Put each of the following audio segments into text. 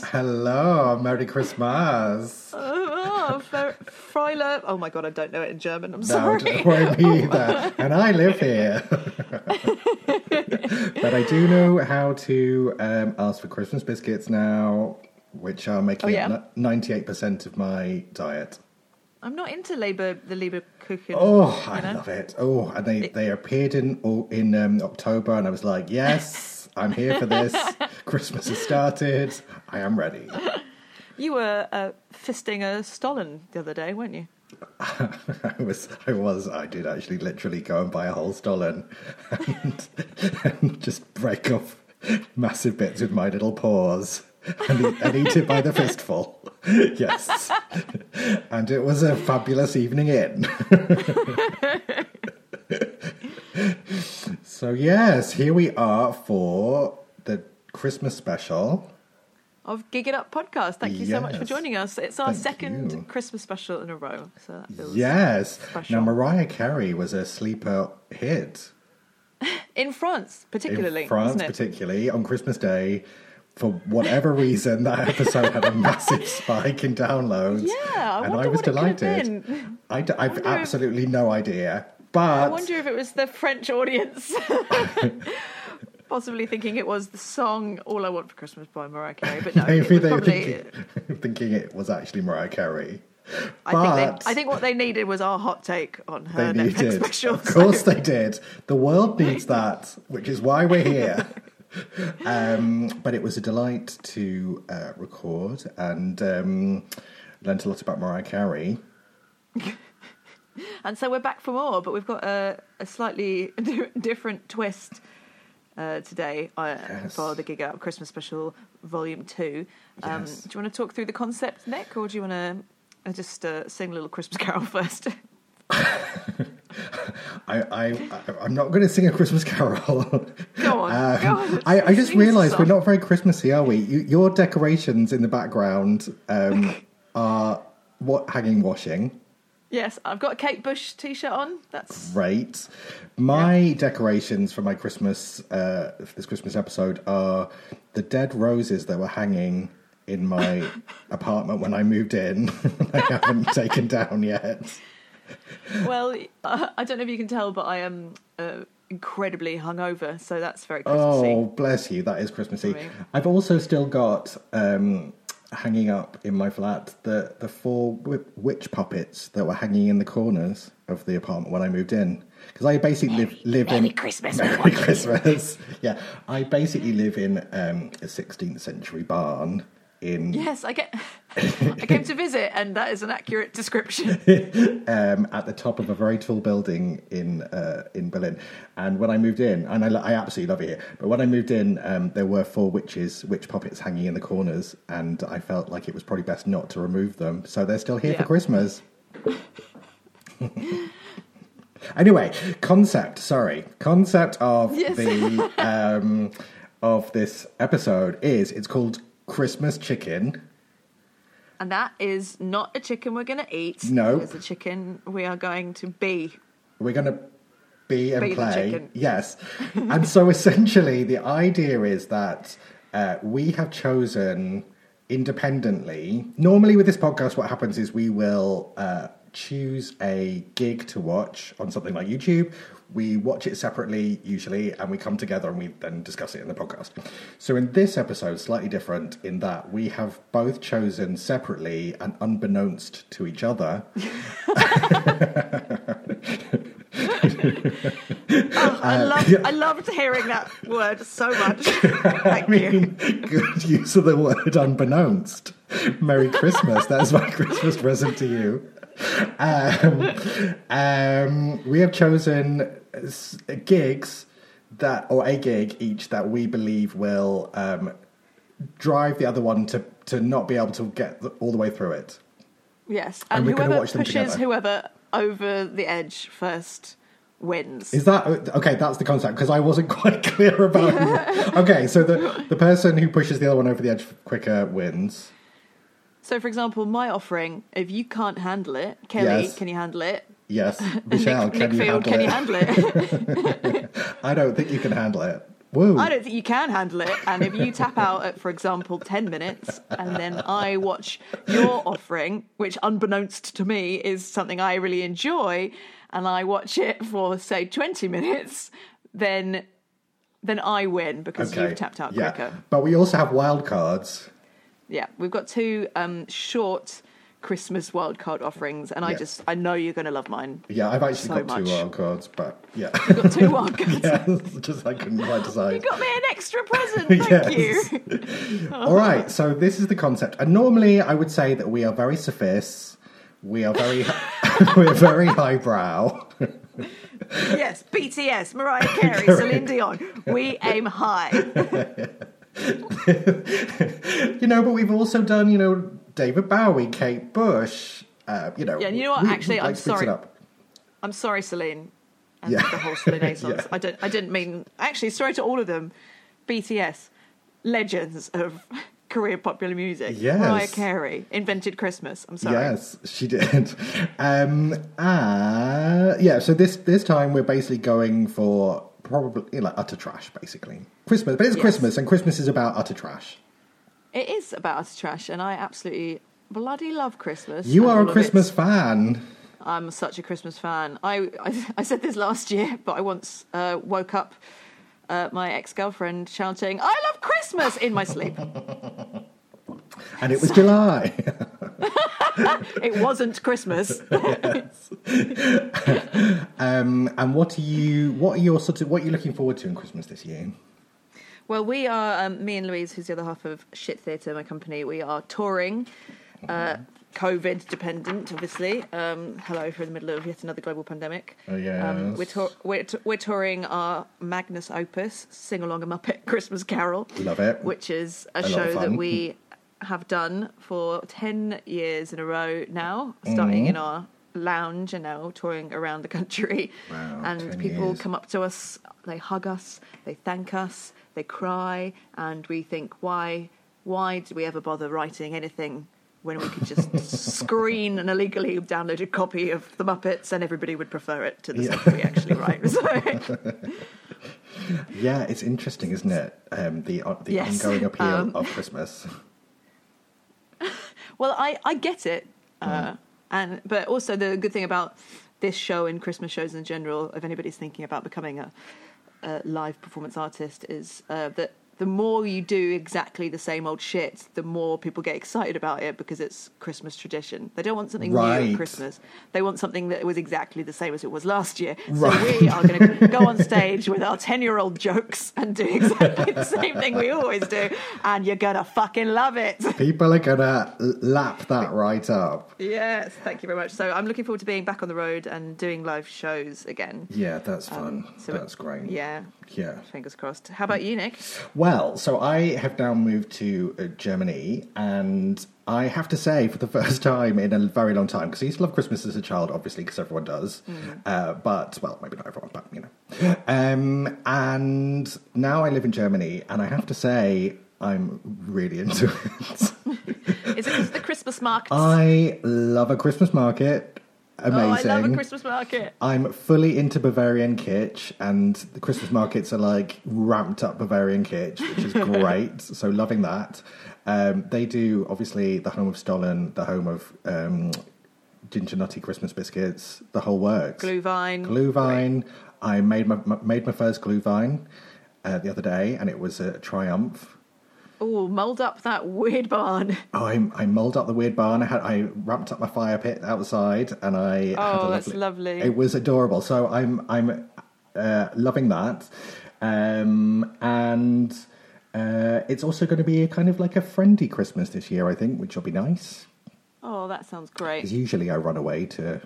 Hello, Merry Christmas. Freiler. Oh my God, I don't know it in German. I'm sorry. Don't worry me either. And I live here. But I do know how to ask for Christmas biscuits now, which are making up 98% of my diet. I'm not into the Labour cooking. Oh, I love it. Oh, and they appeared in October, and I was like, yes, I'm here for this. Christmas has started. I am ready. You were fisting a stollen the other day, weren't you? I was. I did actually literally go and buy a whole stollen and just break off massive bits with my little paws and eat it by the fistful. Yes. And it was a fabulous evening in. So, yes, here we are for the Christmas special of Gig It Up podcast. Thank you so much for joining us. It's our second Christmas special in a row. So that feels special. Now, Mariah Carey was a sleeper hit. In France, particularly, on Christmas Day. For whatever reason, that episode had a massive spike in downloads. Yeah, and I was delighted. I've absolutely no idea. But I wonder if it was the French audience. Possibly thinking it was the song "All I Want for Christmas" by Mariah Carey, but no, maybe they were thinking it was actually Mariah Carey. I think what they needed was our hot take on her Netflix special. Of course, they did. The world needs that, which is why we're here. But it was a delight to record and learnt a lot about Mariah Carey. And so we're back for more, but we've got a slightly different twist today for the Gig It Up Christmas Special Volume 2. Do you want to talk through the concept, Nick, or do you want to just sing a little Christmas carol first? I'm not going to sing a Christmas carol. Go on. I just realised we're not very Christmassy, are we? Your decorations in the background are hanging washing. Yes, I've got a Kate Bush t-shirt on. That's great. My decorations for my this Christmas episode are the dead roses that were hanging in my apartment when I moved in. I haven't taken down yet. Well, I don't know if you can tell, but I am incredibly hungover, so that's very Christmassy. Oh, bless you, that is Christmassy. I've also still got hanging up in my flat the four witch puppets that were hanging in the corners of the apartment when I moved in. Because I basically live in... Merry Christmas. Yeah, I basically live in a 16th century barn. I came to visit, and that is an accurate description. At the top of a very tall building in Berlin, and when I moved in, and I absolutely love it here. But when I moved in, there were four witch puppets hanging in the corners, and I felt like it was probably best not to remove them. So they're still here for Christmas. Anyway, concept of the of this episode is it's called Christmas chicken. And that is not a chicken we're going to eat. No. It's a chicken we are going to be. We're going to be and play. Yes. And so essentially the idea is that we have chosen independently. Normally with this podcast what happens is we will choose a gig to watch on something like YouTube. We watch it separately, usually, and we come together and we then discuss it in the podcast. So in this episode, slightly different in that we have both chosen separately and unbeknownst to each other. I loved hearing that word so much. Thank you. Good use of the word unbeknownst. Merry Christmas. That's my Christmas present to you. We have chosen a gig each that we believe will drive the other one to not be able to get all the way through it. Yes, and whoever pushes whoever over the edge first wins. Is that okay? That's the concept, because I wasn't quite clear about it. Okay, so the person who pushes the other one over the edge quicker wins. So, for example, my offering, if you can't handle it, Kelly, can you handle it? Yes. Michelle, Nick Field, can you handle it? I don't think you can handle it. Whoa. I don't think you can handle it. And if you tap out at, for example, 10 minutes, and then I watch your offering, which unbeknownst to me is something I really enjoy, and I watch it for, say, 20 minutes, then I win because you've tapped out quicker. But we also have wild cards. Yeah, we've got two short Christmas wildcard offerings, and I know you're going to love mine. Yeah, I've actually got two wildcards, but yeah. You've got two wildcards? Yeah, just I couldn't quite decide. You got me an extra present, thank you. All right, so this is the concept. And normally I would say that we are very sophisticated, we are very, we're very highbrow. Yes, BTS, Mariah Carey, Celine Dion, we aim high. But we've also done, David Bowie, Kate Bush, Yeah, and you know what? Actually, I'm sorry. I'm sorry, Celine, and the whole Celine Renaissance. I didn't mean. Actually, sorry to all of them. BTS, legends of Korean popular music. Yes. Mariah Carey invented Christmas. I'm sorry. Yes, she did. So this time we're basically going for probably utter trash, basically Christmas. But it's Christmas, and Christmas is about utter trash. It is about utter trash, and I absolutely bloody love Christmas. You are a Christmas fan. I'm such a Christmas fan. I said this last year, but I once woke up my ex-girlfriend shouting, "I love Christmas," in my sleep. And it was July. It wasn't Christmas. And what are you looking forward to in Christmas this year? Well, we are, me and Louise, who's the other half of Shit Theatre, my company, we are touring, COVID-dependent, obviously. Hello, if we're in the middle of yet another global pandemic. Oh, yeah. We're touring our magnus opus, Sing Along a Muppet Christmas Carol. Love it. Which is a show that we have done for 10 years in a row now, starting in our lounge and now touring around the country. Wow, and people come up to us, they hug us, they thank us, they cry, and we think, why did we ever bother writing anything when we could just screen an illegally downloaded copy of The Muppets and everybody would prefer it to the stuff we actually write. So. Yeah, it's interesting, isn't it? The ongoing appeal of Christmas. Well, I get it. But also the good thing about this show and Christmas shows in general, if anybody's thinking about becoming a live performance artist, is that the more you do exactly the same old shit, the more people get excited about it because it's Christmas tradition. They don't want something new at Christmas. They want something that was exactly the same as it was last year. So we are going to go on stage with our 10-year-old jokes and do exactly the same thing we always do, and you're going to fucking love it. People are going to lap that right up. Yes, thank you very much. So I'm looking forward to being back on the road and doing live shows again. Yeah, that's fun. So that's great. Yeah. Fingers crossed. How about you, Nick? Well, so I have now moved to Germany, and I have to say, for the first time in a very long time, because I used to love Christmas as a child, obviously, because everyone does, but maybe not everyone, but, and now I live in Germany, and I have to say, I'm really into it. Is it the Christmas markets? I love a Christmas market. Amazing. Oh, I love a Christmas market. I'm fully into Bavarian kitsch, and the Christmas markets are like ramped up Bavarian kitsch, which is great. So loving that. They do, obviously, the home of Stollen, the home of ginger nutty Christmas biscuits, the whole works. Glühwein. I made my first glühwein the other day, and it was a triumph. Oh, mulled up that weird barn. Oh, I mulled up the weird barn. I ramped up my fire pit outside, and I. Oh, that's lovely. It was adorable. So I'm loving that, and it's also going to be a kind of like a friendly Christmas this year, I think, which will be nice. Oh, that sounds great. Because usually I run away to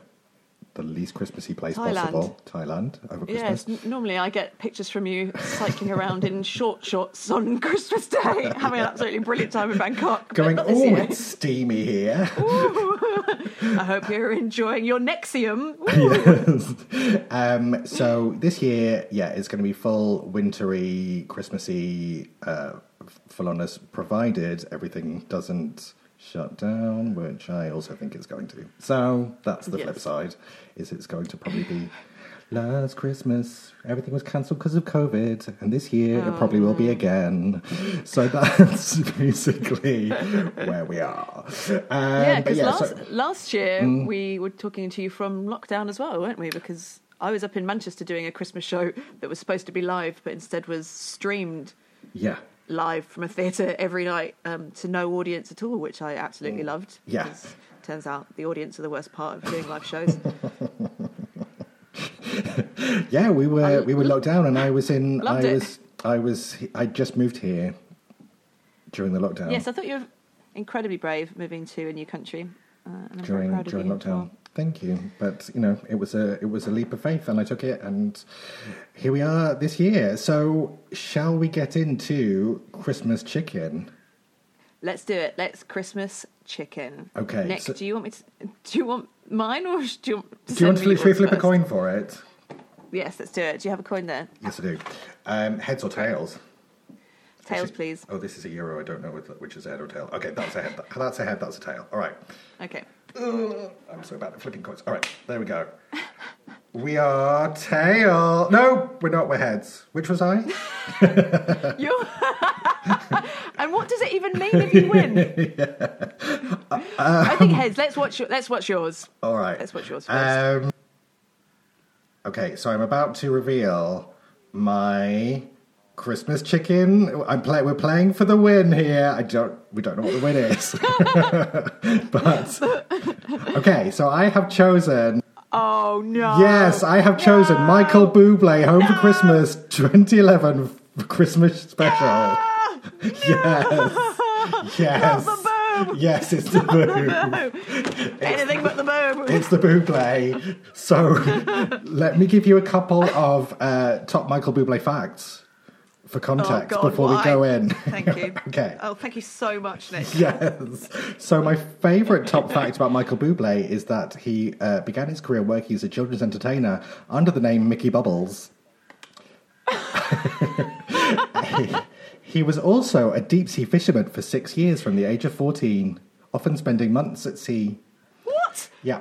the least Christmassy place possible, Thailand, over Christmas. Yes, normally I get pictures from you cycling around in short shorts on Christmas Day, having an absolutely brilliant time in Bangkok. Going, it's steamy here. I hope you're enjoying your Nexium. Yes. So this year, it's going to be full wintry, Christmassy full-onus, provided everything doesn't shut down, which I also think it's going to. So that's the flip side, is it's going to probably be last Christmas, everything was cancelled because of COVID, and this year it probably will be again. So that's basically where we are. Yeah, because last year we were talking to you from lockdown as well, weren't we? Because I was up in Manchester doing a Christmas show that was supposed to be live, but instead was streamed. Yeah. Live from a theatre every night to no audience at all, which I absolutely loved. Yeah. Turns out the audience are the worst part of doing live shows. Yeah, we were locked down, and I was in. I just moved here during the lockdown. Yes, I thought you were incredibly brave moving to a new country and I'm very proud of you. During lockdown. Thank you, but you know it was a leap of faith, and I took it, and here we are this year. So shall we get into Christmas chicken? Let's do it. Let's Christmas chicken. Okay, Nick, so, do you want mine, or do you want? Should we flip a coin for it? Yes, let's do it. Do you have a coin there? Yes, I do. Heads or tails? Tails, please. Oh, this is a euro. I don't know which is a head or tail. Okay, that's a head. That's a head. That's a tail. All right. Okay. I'm so bad at flipping coins. All right, there we go. We are tail. No, we're not. We're heads. Which was I? And what does it even mean if you win? Yeah. I think heads. Let's watch yours. All right. Let's watch yours first. Okay, so I'm about to reveal my Christmas chicken. We're playing for the win here. We don't know what the win is. But okay, so I have chosen. Oh no! Yes, I have chosen Michael Bublé, Home for Christmas 2011 Christmas special. No! Yes, yes. Not the boob. Yes, it's the boob. Anything but the boob. It's the Bublé. So let me give you a couple of top Michael Bublé facts. For context, we go in. Thank you. Okay. Oh, thank you so much, Nick. Yes. So my favourite top fact about Michael Bublé is that he began his career working as a children's entertainer under the name Mickey Bubbles. He was also a deep-sea fisherman for 6 years from the age of 14, often spending months at sea. What? Yeah.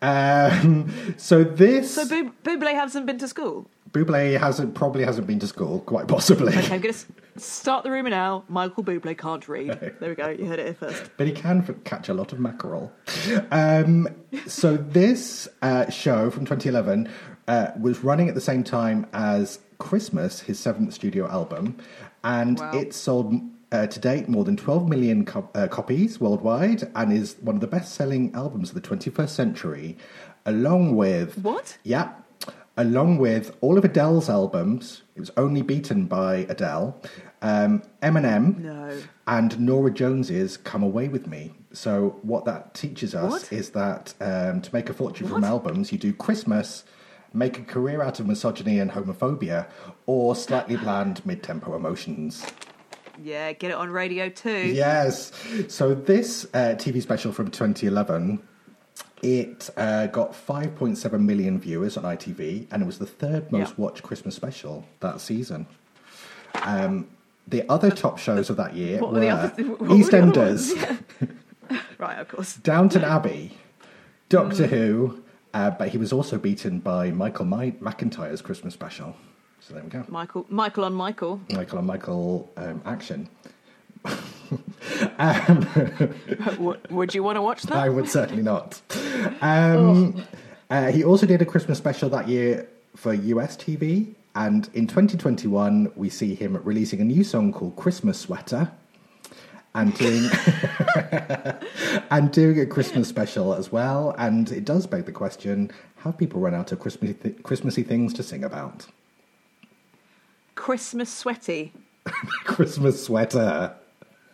So Bublé hasn't been to school? Bublé probably hasn't been to school, quite possibly. Okay, I'm going to start the rumour now. Michael Bublé can't read. Okay. There we go, you heard it here first. But he can catch a lot of mackerel. So this show from 2011 was running at the same time as Christmas, his 7th studio album, and it sold to date more than 12 million copies worldwide, and is one of the best-selling albums of the 21st century, along with... What? Yeah. Along with all of Adele's albums, it was only beaten by Adele, Eminem, and Norah Jones's Come Away With Me. So what that teaches us is that to make a fortune from albums, you do Christmas, make a career out of misogyny and homophobia, or slightly bland mid-tempo emotions. Yeah, get it on Radio 2. Yes. So this TV special from 2011... It got 5.7 million viewers on ITV, and it was the third most watched Christmas special that season. The other top shows of that year were EastEnders, right, of course, Downton Abbey, Doctor Who, but he was also beaten by Michael McIntyre's Christmas special. So there we go. Michael on Michael action. Would you want to watch that? I would certainly not. He also did a Christmas special that year for US TV, and in 2021 we see him releasing a new song called Christmas Sweater and doing a Christmas special as well, and it does beg the question, have people run out of Christmassy things to sing about? Christmas Sweaty. Christmas Sweater.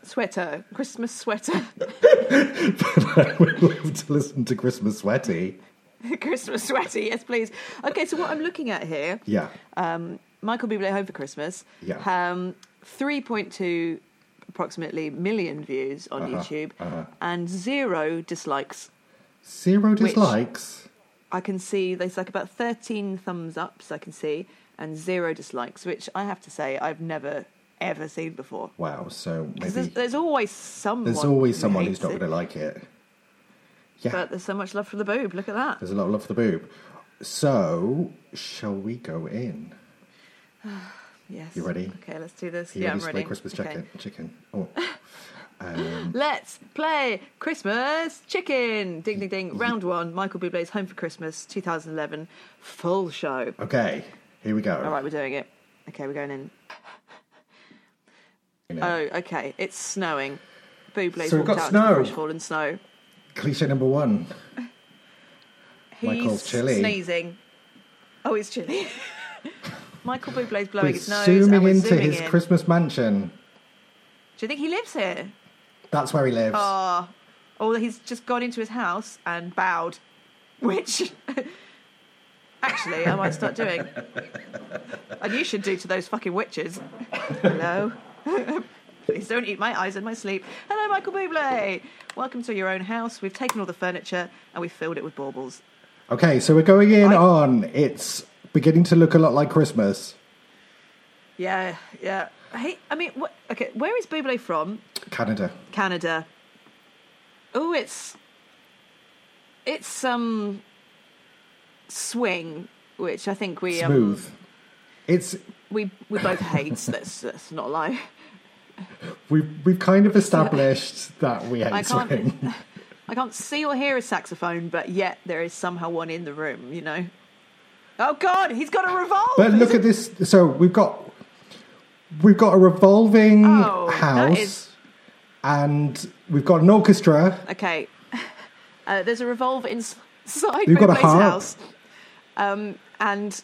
Sweater, Christmas Sweater. But I would love to listen to Christmas Sweaty. Christmas Sweaty, yes, please. Okay, so what I'm looking at here, Michael Bublé Home for Christmas, 3.2 approximately million views on YouTube, and zero dislikes. Zero dislikes? I can see, there's like about 13 thumbs ups, I can see, and zero dislikes, which I have to say I've never... ever seen before. Wow, so maybe... There's always someone who's not going to like it. Yeah. But there's so much love for the boob, look at that. There's a lot of love for the boob. So, shall we go in? Yes. You ready? Okay, let's do this. Yeah, I'm ready. Play Christmas Chicken. Oh. Let's play Christmas Chicken. Ding, ding, ding. Round one, Michael Bublé's Home for Christmas, 2011, full show. Okay, here we go. All right, we're doing it. Okay, we're going in. You know. Oh, okay, it's snowing. Bublé's so walked out to the fresh fallen snow. Cliche number one. Michael's chilly. Sneezing. Oh, it's chilly. Michael Bublé's blowing his nose. We're zooming into his Christmas mansion. Do you think he lives here? That's where he lives. Oh, he's just gone into his house and bowed, which actually I might start doing. And you should do to those fucking witches. Hello. Please don't eat my eyes in my sleep. Hello, Michael Bublé. Welcome to your own house. We've taken all the furniture and we've filled it with baubles. Okay, so we're going in on. It's beginning to look a lot like Christmas. Yeah, yeah. Where is Bublé from? Canada. Oh, it's swing, which I think we smooth. We both hate. Let's not lie. We've kind of established that we hate swing. I can't see or hear a saxophone, but yet there is somehow one in the room. You know. Oh God, he's got a revolver. But look at this. So we've got a revolving house, and we've got an orchestra. Okay, there's a revolver inside Bublé's house, and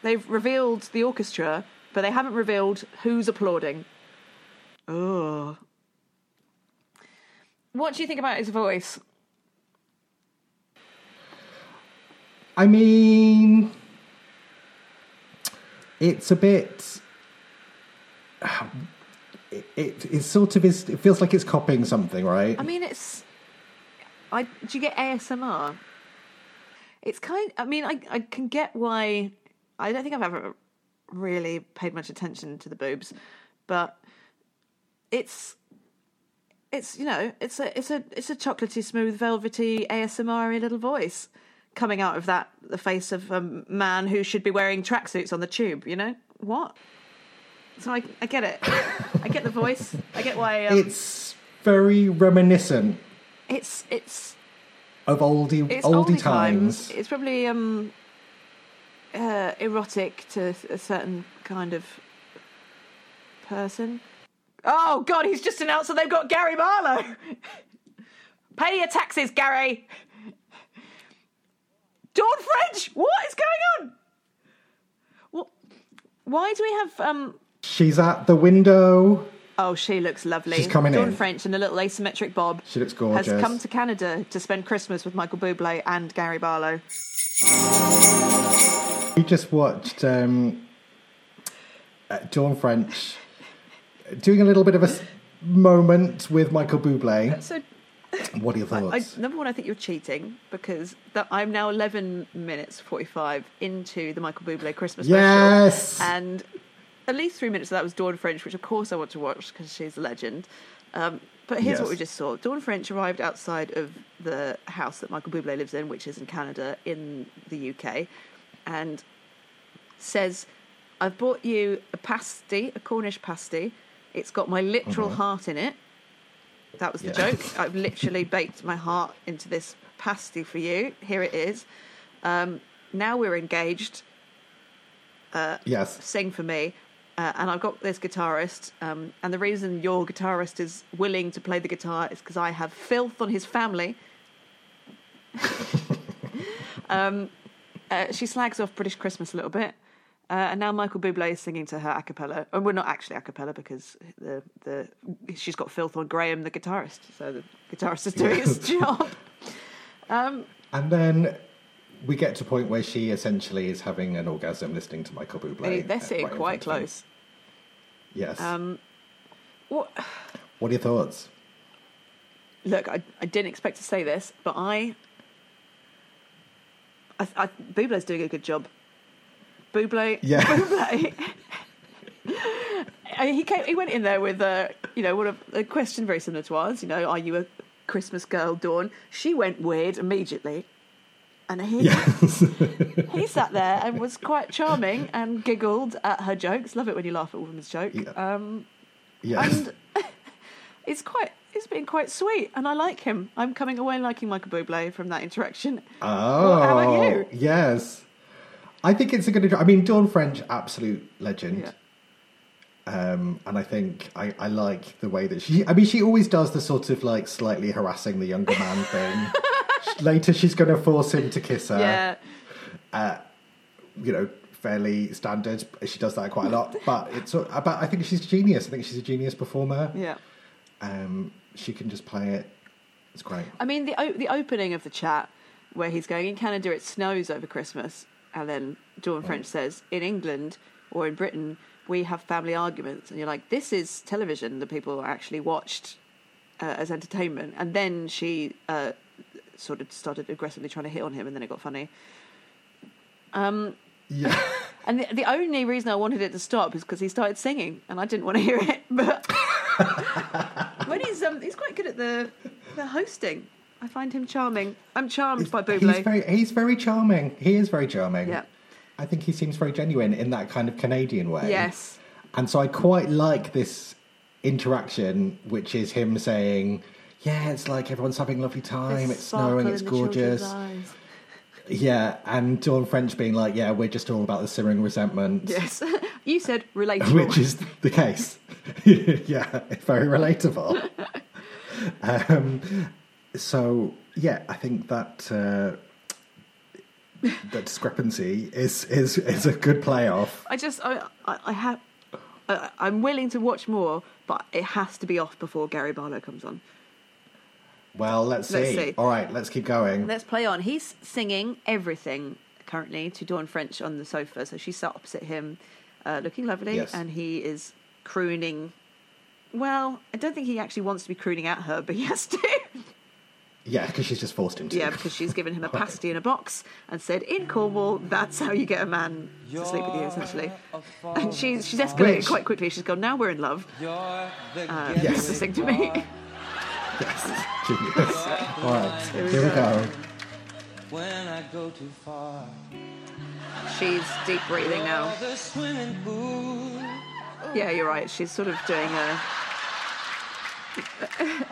they've revealed the orchestra, but they haven't revealed who's applauding. Oh, what do you think about his voice? I mean, it's a bit. It sort of is. It feels like it's copying something, right? I mean, it's. Do you get ASMR? It's kind. I mean, I can get why. I don't think I've ever really paid much attention to the boobs, but it's it's a chocolatey, smooth, velvety ASMR-y little voice coming out of the face of a man who should be wearing tracksuits on the tube. You know what? So I get it. I get the voice. I get why. It's very reminiscent. It's of oldie times. It's probably erotic to a certain kind of person. Oh God, he's just announced that they've got Gary Barlow. Pay your taxes, Gary. Dawn French, what is going on? What? Why do we have She's at the window. Oh, she looks lovely. She's coming Dawn in. Dawn French and a little asymmetric bob. She looks gorgeous. Has come to Canada to spend Christmas with Michael Bublé and Gary Barlow. We just watched Dawn French doing a little bit of a moment with Michael Bublé. So, what are your thoughts? Number one, I think you're cheating because I'm now 11 minutes 45 into the Michael Bublé Christmas special. Yes! And at least 3 minutes of that was Dawn French, which of course I want to watch because she's a legend. But here's what we just saw. Dawn French arrived outside of the house that Michael Bublé lives in, which is in Canada, in the UK, and says, I've bought you a pasty, a Cornish pasty. It's got my literal heart in it. That was the joke. I've literally baked my heart into this pasty for you. Here it is. Now we're engaged. Sing for me. And I've got this guitarist, and the reason your guitarist is willing to play the guitar is because I have filth on his family. She slags off British Christmas a little bit, and now Michael Bublé is singing to her a cappella. And we're not actually a cappella because she's got filth on Graham, the guitarist, so the guitarist is doing his job. And then we get to a point where she essentially is having an orgasm listening to Michael Bublé. They're sitting quite close. Yes. What are your thoughts? Look, I didn't expect to say this, but I Bublé's doing a good job. Bublé. Yeah. Bublé. He went in there with a question very similar to ours. You know, are you a Christmas girl, Dawn? She went weird immediately. and he, yes. he sat there and was quite charming and giggled at her jokes. Love it when you laugh at a woman's joke. Yeah. And he's been quite sweet, and I like him. I'm coming away liking Michael Bublé from that interaction. Oh, how about you? Yes. I think it's a good... I mean, Dawn French, absolute legend. Yeah. And I think I like the way that she... I mean, she always does the sort of, like, slightly harassing the younger man thing. Later, she's going to force him to kiss her. Yeah. You know, fairly standard. She does that quite a lot. But I think she's genius. I think she's a genius performer. Yeah. She can just play it. It's great. I mean, the opening of the chat where he's going, in Canada, it snows over Christmas. And then Dawn French says, in England or in Britain, we have family arguments. And you're like, this is television that people actually watched as entertainment. And then she sort of started aggressively trying to hit on him, and then it got funny. Yeah. And the only reason I wanted it to stop is because he started singing, and I didn't want to hear it. But when he's quite good at the hosting. I find him charming. I'm charmed by Bublé. He's very charming. He is very charming. Yeah. I think he seems very genuine in that kind of Canadian way. Yes. And so I quite like this interaction, which is him saying, yeah, it's like everyone's having a lovely time. It's snowing. It's gorgeous. Yeah. And Dawn French being like, yeah, we're just all about the simmering resentment. Yes. You said relatable. Which is the case. Yeah. It's very relatable. So, yeah, I think that that discrepancy is a good playoff. I'm willing to watch more, but it has to be off before Gary Barlow comes on. Well, let's see. All right, let's keep going. Let's play on. He's singing everything currently to Dawn French on the sofa, so she sat opposite him, looking lovely, yes. And he is crooning. Well, I don't think he actually wants to be crooning at her, but he has to. Yeah, because she's just forced him to. Yeah, because she's given him a pasty in a box and said, in Cornwall, that's how you get a man to sleep with you, essentially. And she's escalated quite quickly. She's gone, now we're in love. Yes. Sing to me. Yes, genius. All right, here we go. When I go too far. She's deep breathing now. Yeah, you're right. She's sort of doing a...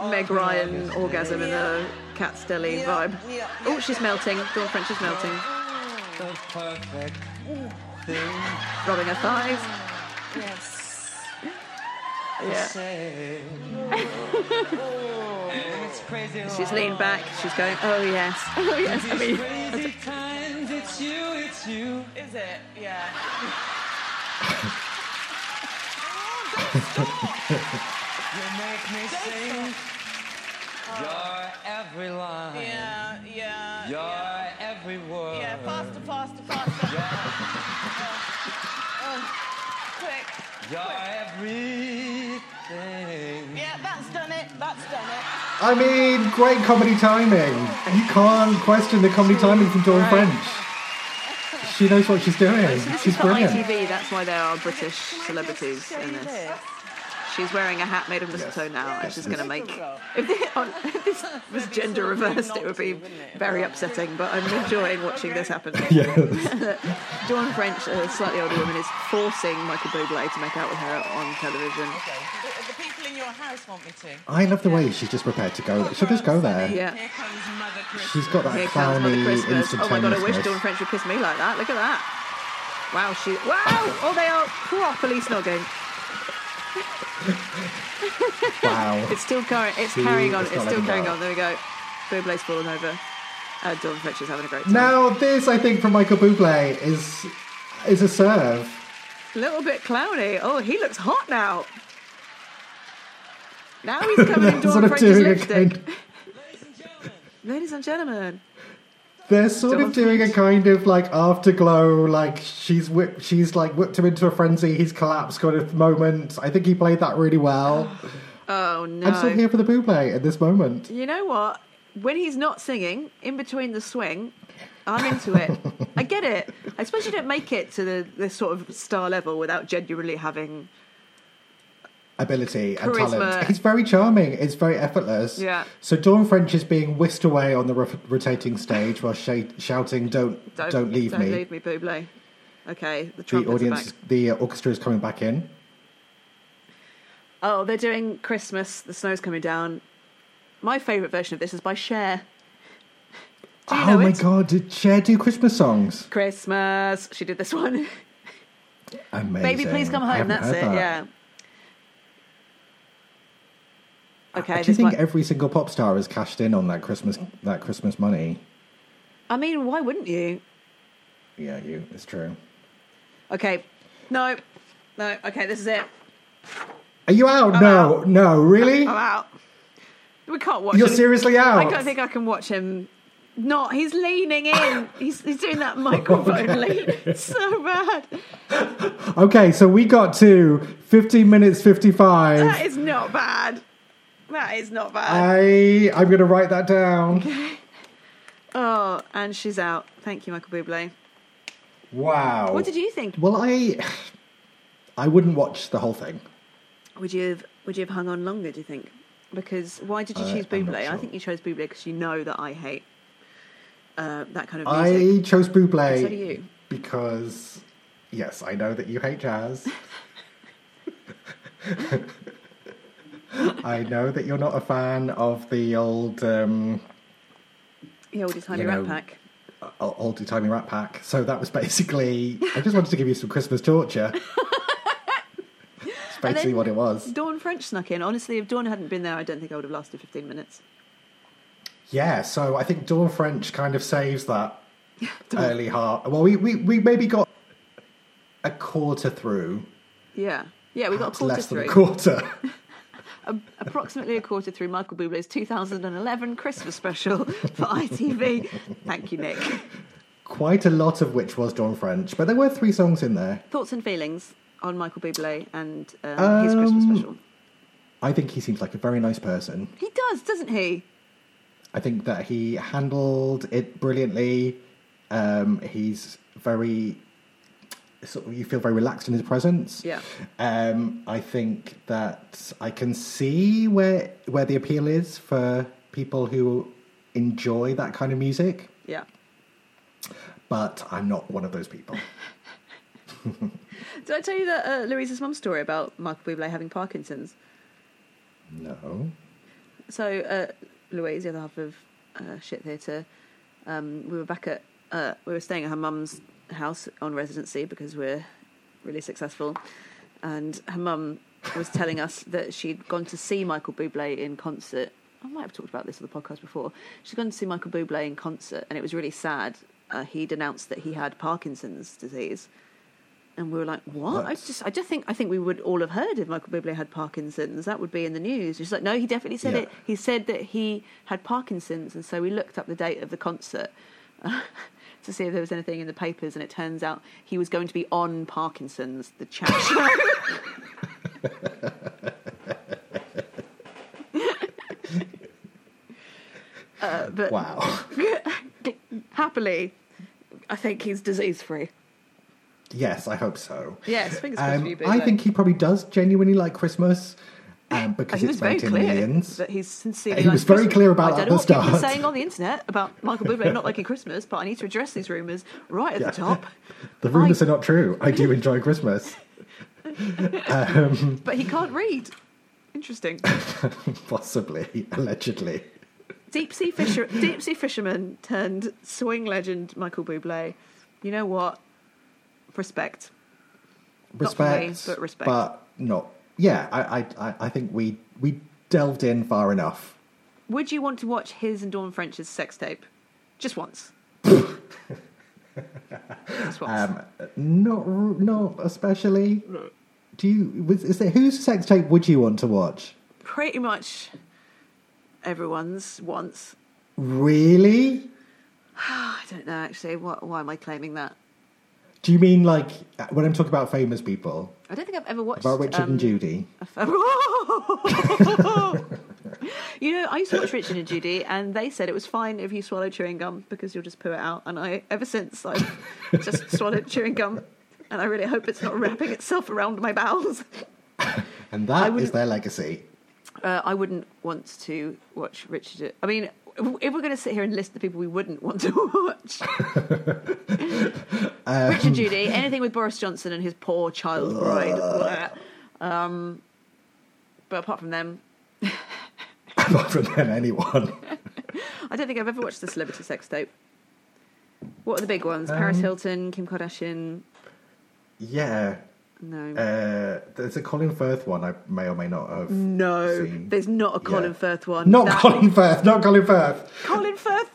Meg Ryan orgasm in a Cat's Deli vibe. Oh, she's melting. Dawn French is melting. Rubbing her thighs. Yes. Yeah. She's leaned back. She's going, oh yes. Oh yes. I mean, crazy times, it's you. Is it? Yeah. Oh, you make me sing your every line. Yeah. Your every word. Yeah, faster. Quick. You're everything. Yeah, that's done it. I mean, great comedy timing. You can't question the comedy timing from Dawn French. She knows what she's doing. She's brilliant. ITV, that's why there are British celebrities in this. She's wearing a hat made of mistletoe now, which is going to make... If this was gender reversed, it would be very upsetting, but I'm enjoying watching this happen. Yes. Dawn French, a slightly older woman, is forcing Michael Bublé to make out with her on television. Okay. The people in your house want me to. I love the way she's just prepared to go. She'll just go there. Yeah. Here comes Mother Christmas. She's got that clowny instantaneousness. Oh my God, I wish Dawn French would kiss me like that. Look at that. Wow, she... Wow! Oh, they are properly snogging. Wow. It's still going. It's carrying on. It's still going on. There we go. Bublé's fallen over. Dawn Fletcher's having a great time. Now this, I think, from Michael Bublé is a serve. A little bit clowny. Oh, he looks hot now. Now he's coming in Dawn French's lipstick. Ladies and gentlemen. They're sort of doing a kind of like afterglow, like she's whipped him into a frenzy, he's collapsed kind of moment. I think he played that really well. Oh no! I'm still here for the Bublé at this moment. You know what? When he's not singing, in between the swing, I'm into it. I get it. I suppose you don't make it to the sort of star level without genuinely having ability and talent. He's very charming. It's very effortless. Yeah. So Dawn French is being whisked away on the rotating stage while shouting, "Don't leave me! Don't leave me, Bublé." Okay. The audience, are back. The orchestra is coming back in. Oh, they're doing Christmas. The snow's coming down. My favourite version of this is by Cher. Do you know my God! Did Cher do Christmas songs? Christmas. She did this one. Amazing. Baby, please come home. That's it. That. Yeah. Okay. Do you think every single pop star has cashed in on that Christmas money? I mean, why wouldn't you? Yeah, it's true. Okay. No. Okay, this is it. Are you out? No, really? I'm out. We can't watch him. You're seriously out? I don't think I can watch him. Not. He's leaning in. He's doing that microphone lean. It's so bad. Okay, so we got to 15 minutes 55. That is not bad. I'm going to write that down. Okay. Oh, and she's out. Thank you, Michael Bublé. Wow. What did you think? Well, I wouldn't watch the whole thing. Would you have hung on longer, do you think? Because why did you choose Bublé? Sure. I think you chose Bublé because you know that I hate that kind of music. I chose Bublé. And so do you. Because, yes, I know that you hate jazz. I know that you're not a fan of the old... oldie-timey Rat Pack. Oldie-timey Rat Pack. So that was basically... I just wanted to give you some Christmas torture. It's basically what it was. Dawn French snuck in. Honestly, if Dawn hadn't been there, I don't think I would have lasted 15 minutes. Yeah, so I think Dawn French kind of saves that early half. Well, we maybe got a quarter through. Yeah, we got a quarter through. Less than a quarter. Approximately a quarter through Michael Bublé's 2011 Christmas special for ITV. Thank you, Nick. Quite a lot of which was Dawn French, but there were 3 songs in there. Thoughts and feelings on Michael Bublé and his Christmas special. I think he seems like a very nice person. He does, doesn't he? I think that he handled it brilliantly. He's very... sort of, you feel very relaxed in his presence. Yeah. I think that I can see where the appeal is for people who enjoy that kind of music. Yeah. But I'm not one of those people. Did I tell you that Louisa's mum's story about Michael Bublé having Parkinson's? No. So Louise, the other half of Shit Theatre, we were back at we were staying at her mum's house on residency because we're really successful, and her mum was telling us that she'd gone to see Michael Bublé in concert. I might have talked about this on the podcast before. She'd gone to see Michael Bublé in concert and it was really sad. He'd announced that he had Parkinson's disease and we were like, what? I think we would all have heard if Michael Bublé had Parkinson's. That would be in the news. She's like, no, he definitely said it. He said that he had Parkinson's, and so we looked up the date of the concert to see if there was anything in the papers, and it turns out he was going to be on Parkinson's, the chat show. But wow. Happily, I think he's disease-free. Yes, I hope so. Yes, fingers crossed for you, I think he probably does genuinely like Christmas. Because it's very clear that he's sincerely. He was very clear about that at the start. I don't know what people are saying on the internet about Michael Bublé not liking Christmas, but I need to address these rumours right at the top. The rumours are not true. I do enjoy Christmas. But he can't read. Interesting. Possibly, allegedly. Deep sea fisherman turned swing legend Michael Bublé. You know what? Respect. Not me, but respect. But not. Yeah, I think we delved in far enough. Would you want to watch his and Dawn French's sex tape? Just once. Just once. Not especially. No. Whose sex tape would you want to watch? Pretty much everyone's once. Really? I don't know, actually. Why am I claiming that? Do you mean, like, when I'm talking about famous people? I don't think I've ever watched... About Richard and Judy. You know, I used to watch Richard and Judy, and they said it was fine if you swallow chewing gum, because you'll just poo it out. And ever since, I've just swallowed chewing gum, and I really hope it's not wrapping itself around my bowels. And that is their legacy. I wouldn't want to watch Richard... I mean, if we're going to sit here and list the people we wouldn't want to watch... Richard Judy, anything with Boris Johnson and his poor child bride. But apart from them... apart from them, anyone. I don't think I've ever watched the Celebrity Sex Tape. What are the big ones? Paris Hilton, Kim Kardashian... Yeah. No. There's a Colin Firth one I may or may not have seen. There's not a Colin Firth one. Not Colin Firth. Colin Firth.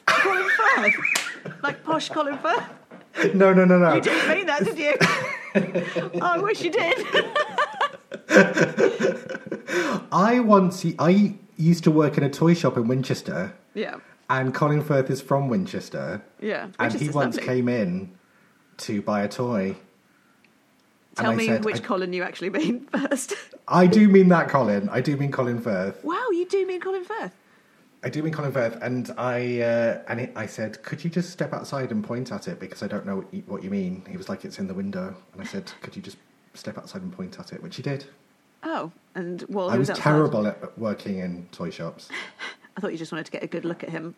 Like posh Colin Firth. No. You didn't mean that, did you? Oh, I wish you did. I used to work in a toy shop in Winchester. Yeah. And Colin Firth is from Winchester. Yeah. And he once came in to buy a toy. Tell me which Colin you actually mean first. I do mean that Colin. I do mean Colin Firth. Wow, you do mean Colin Firth. I do mean Colin Firth, and I said, could you just step outside and point at it because I don't know what you mean. He was like, it's in the window, and I said, could you just step outside and point at it, which he did. Oh, and well, I was terrible at working in toy shops. I thought you just wanted to get a good look at him.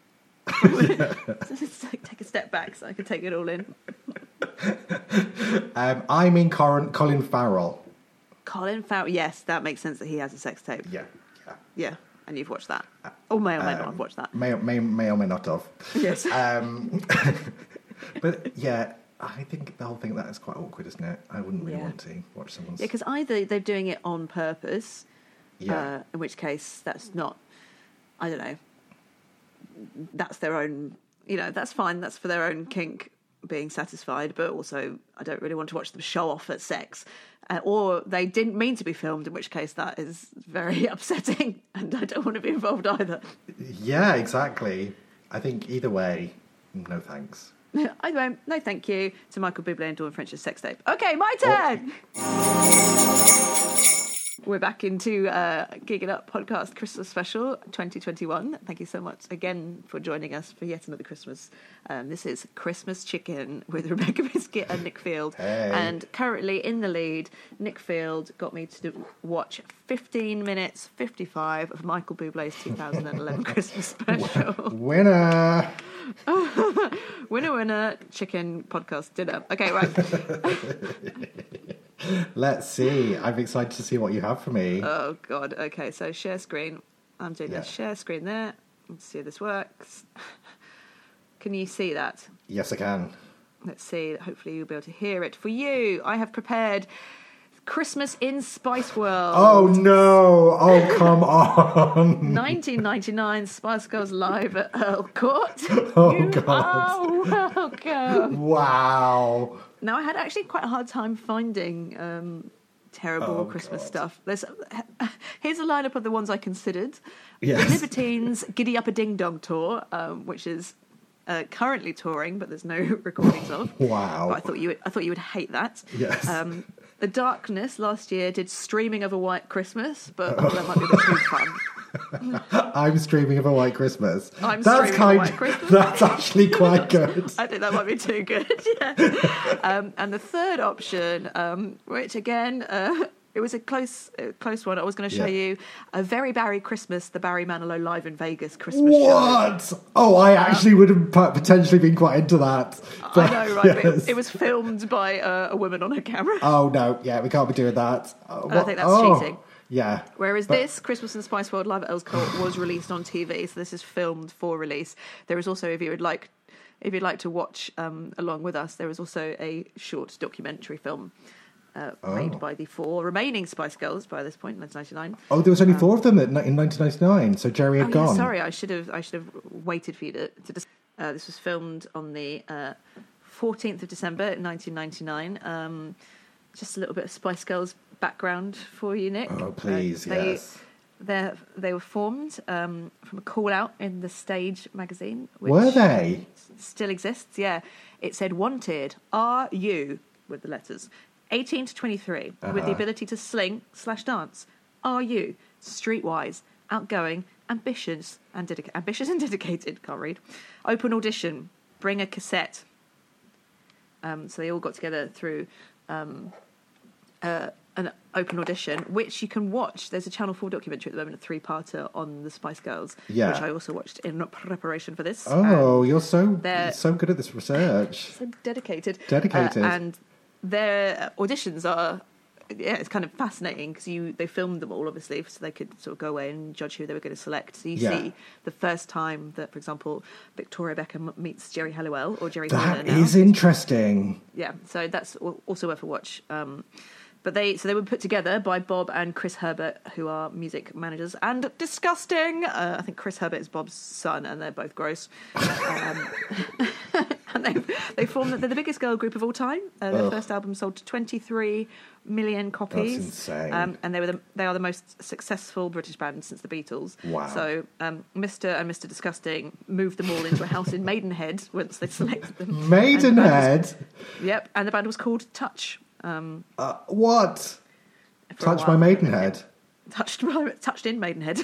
Take a step back so I can take it all in. I mean Colin Farrell. Colin Farrell, yes, that makes sense that he has a sex tape. Yeah. And you've watched that. Or may or may not have watched that. May or may not have. Yes. But yeah, I think the whole thing that is quite awkward, isn't it? I wouldn't really want to watch someone's... Yeah, because either they're doing it on purpose, in which case that's not, I don't know, that's their own, that's fine, that's for their own kink being satisfied, but also I don't really want to watch them show off at sex, or they didn't mean to be filmed, in which case that is very upsetting and I don't want to be involved either. Yeah, exactly. I think either way, no thanks. Either way, no thank you to Michael Bublé and Dawn French's sex tape. Okay, my turn! We're back into Gig It Up podcast Christmas special 2021. Thank you so much again for joining us for yet another Christmas. This is Christmas Chicken with Rebecca Biscuit and Nick Field. Hey. And currently in the lead, Nick Field got me to watch 15 minutes 55 of Michael Bublé's 2011 Christmas special. Winner! Winner, chicken podcast dinner. Okay, right. Let's see. I'm excited to see what you have for me. Oh, God. Okay, so share screen. I'm doing a share screen there. Let's see if this works. Can you see that? Yes, I can. Let's see. Hopefully you'll be able to hear it. For you, I have prepared Christmas in Spice World. Oh, no. Oh, come on. 1999 Spice Girls Live at Earl's Court. Oh, God. Oh, welcome. Wow. Now, I had actually quite a hard time finding terrible Christmas stuff. Here's a lineup of the ones I considered. Yes. Libertines' Giddy Up a Ding Dong Tour, which is currently touring, but there's no recordings of. Wow. But I thought you would hate that. Yes. The Darkness last year did Streaming of a White Christmas, but that might be a bit too fun. I'm streaming of a white Christmas. That's actually quite good. I think that might be too good. Yeah. And the third option, which again, it was a close one. I was going to show you a Very Barry Christmas, the Barry Manilow Live in Vegas Christmas show. What? Oh, I actually would have potentially been quite into that. But, I know, right? Yes. But it was filmed by a woman on her camera. Oh no! Yeah, we can't be doing that. I think that's cheating. Yeah. Whereas this, Christmas in Spice World Live at Earl's Court, was released on TV, so this is filmed for release. There is also, if you'd like to watch along with us, there is also a short documentary film made by the four remaining Spice Girls by this point, 1999. Oh, there was only four of them in 1999, so Jerry had gone. Yeah, sorry, I should have waited for you to decide. This was filmed on the 14th of December, 1999. Just a little bit of Spice Girls background for you, Nick. Oh, please, yes. They were formed from a call-out in the Stage magazine. Which were they? Still exists, yeah. It said, wanted, are you, with the letters, 18 to 23, with the ability to sling/dance. Are you streetwise, outgoing, ambitious and dedicated, can't read, open audition, bring a cassette. So they all got together through... an open audition, which you can watch. There's a Channel 4 documentary at the moment, a three-parter on the Spice Girls, which I also watched in preparation for this. Oh, you're so good at this research. So dedicated. And their auditions are... Yeah, it's kind of fascinating because they filmed them all, obviously, so they could sort of go away and judge who they were going to select. So you see the first time that, for example, Victoria Beckham meets Geri Halliwell or Geri Barlow. That is interesting. Yeah, so that's also worth a watch. But they were put together by Bob and Chris Herbert, who are music managers and disgusting. I think Chris Herbert is Bob's son, and they're both gross. And they formed they're the biggest girl group of all time. Their first album sold 23 million copies. That's insane. And they are the most successful British band since the Beatles. Wow. So Mr. and Mr. Disgusting moved them all into a house in Maidenhead once they selected them. Maidenhead? And the band was called Touch. What? Touch by Maidenhead. Touched in Maidenhead.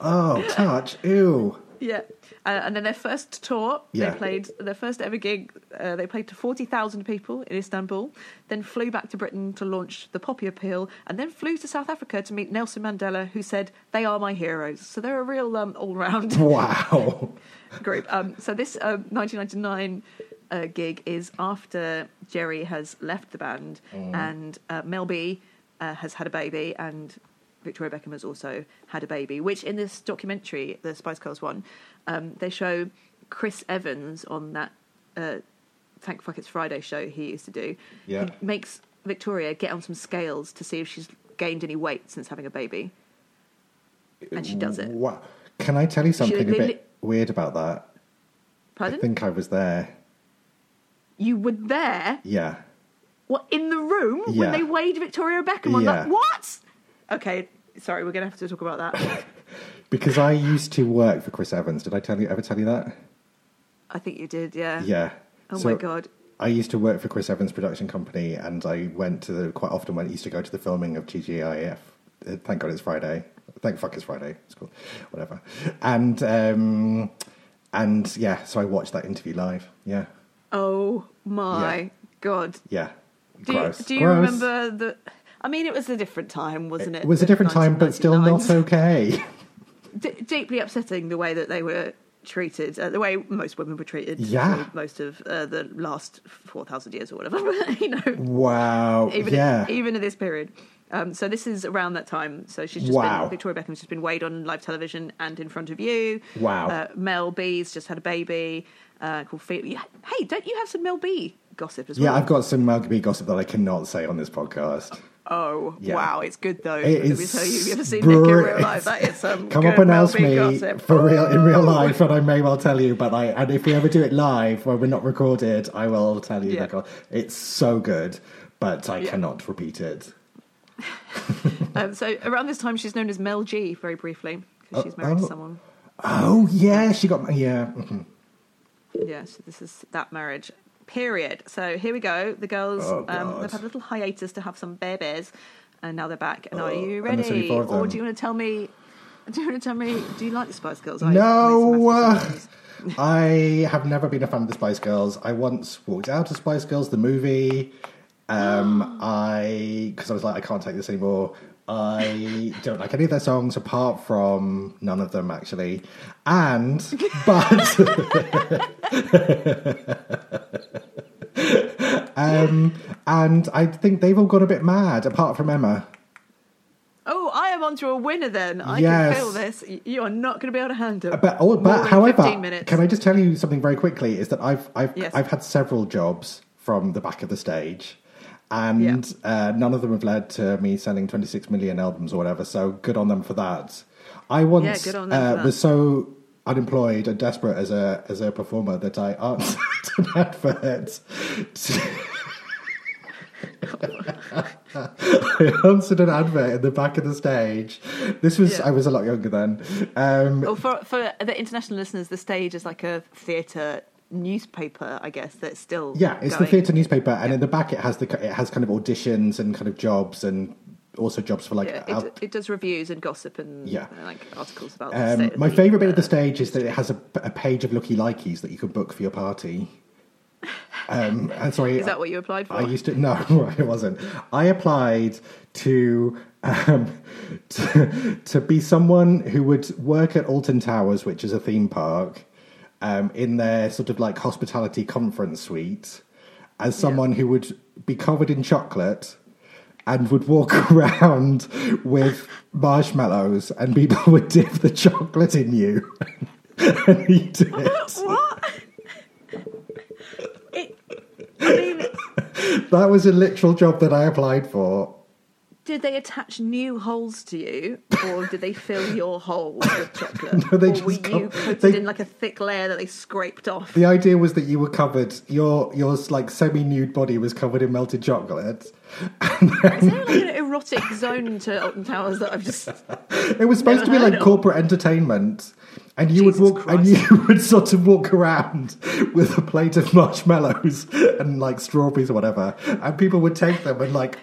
Oh, Touch! Ew. Yeah, and then their first tour, they played their first ever gig. They played to 40,000 people in Istanbul. Then flew back to Britain to launch the Poppy Appeal, and then flew to South Africa to meet Nelson Mandela, who said, "They are my heroes." So they're a real all-round group. So this 1999. Gig is after Geri has left the band and Mel B has had a baby and Victoria Beckham has also had a baby, which in this documentary, the Spice Girls one, they show Chris Evans on that Thank Fuck It's Friday show he used to do. Yeah. He makes Victoria get on some scales to see if she's gained any weight since having a baby. And she does it. What? Can I tell you something a bit weird about that? Pardon? I think I was there. You were there? Yeah. What, in the room when they weighed Victoria Beckham on that? What? Okay, sorry, we're going to have to talk about that. Because I used to work for Chris Evans. Did I ever tell you that? I think you did, yeah. Yeah. Oh my God. I used to work for Chris Evans' production company and I used to go to the filming of TGIF. Thank God It's Friday. Thank fuck It's Friday. It's cool. Whatever. And so I watched that interview live. Yeah. Oh my God! Yeah, gross. Do you remember the? I mean, it was a different time, wasn't it? It was a different time, but still not okay. Deeply upsetting the way that they were treated, the way most women were treated. Yeah, for most of the last 4,000 years or whatever. You know. Wow. Even in this period. So this is around that time. So she's just been, Victoria Beckham's just been weighed on live television and in front of you. Wow. Mel B's just had a baby. Called Phoebe. Hey, don't you have some Mel B gossip as well? Yeah, I've got some Mel B gossip that I cannot say on this podcast. Oh, wow, it's good though. Let me tell you, have you ever seen Nick in real life? That is some come up and Mel ask B me gossip. For real in real life, and I may well tell you. But and if we ever do it live where we're not recorded, I will tell you. Yeah. It's so good, but I cannot repeat it. So around this time, she's known as Mel G very briefly because she's married to someone. Oh yeah, she got Mm-hmm. Yeah, so this is that marriage period. So here we go. The girls, they've had a little hiatus to have some babies, and now they're back. And are you ready? Or do you want to tell me? Do you like the Spice Girls? No, I have never been a fan of the Spice Girls. I once walked out of Spice Girls the movie. Because I was like, I can't take this anymore. I don't like any of their songs apart from none of them actually, and I think they've all gone a bit mad apart from Emma. Oh, I am onto a winner then. I can feel this. You are not going to be able to handle it. But however, 15 minutes. Can I just tell you something very quickly? Is that I've had several jobs from the back of the stage. And none of them have led to me selling 26 million albums or whatever, so good on them for that. I once was so unemployed and desperate as a performer that I answered an advert. I answered an advert in the back of the stage. This was I was a lot younger then. For the international listeners, the stage is like a theatre newspaper, I guess, that's still it's going. The theatre newspaper, and in the back it has kind of auditions and kind of jobs, and also jobs for like it does reviews and gossip and like articles about. My favourite bit of the stage is that it has a page of looky likeys that you can book for your party. Sorry, is that what you applied for? I used to. No, it wasn't. I applied to be someone who would work at Alton Towers, which is a theme park, in their sort of like hospitality conference suite, as someone who would be covered in chocolate and would walk around with marshmallows, and people would dip the chocolate in you and eat it. What? That was a literal job that I applied for. Did they attach new holes to you, or did they fill your holes with chocolate? No, were you coated in like a thick layer that they scraped off? The idea was that you were covered. Your like semi-nude body was covered in melted chocolate. And then... Is there like an erotic zone to Alton Towers that I've just? It was supposed to be like corporate entertainment, and you would walk Christ. And you would sort of walk around with a plate of marshmallows and like strawberries or whatever, and people would take them and like.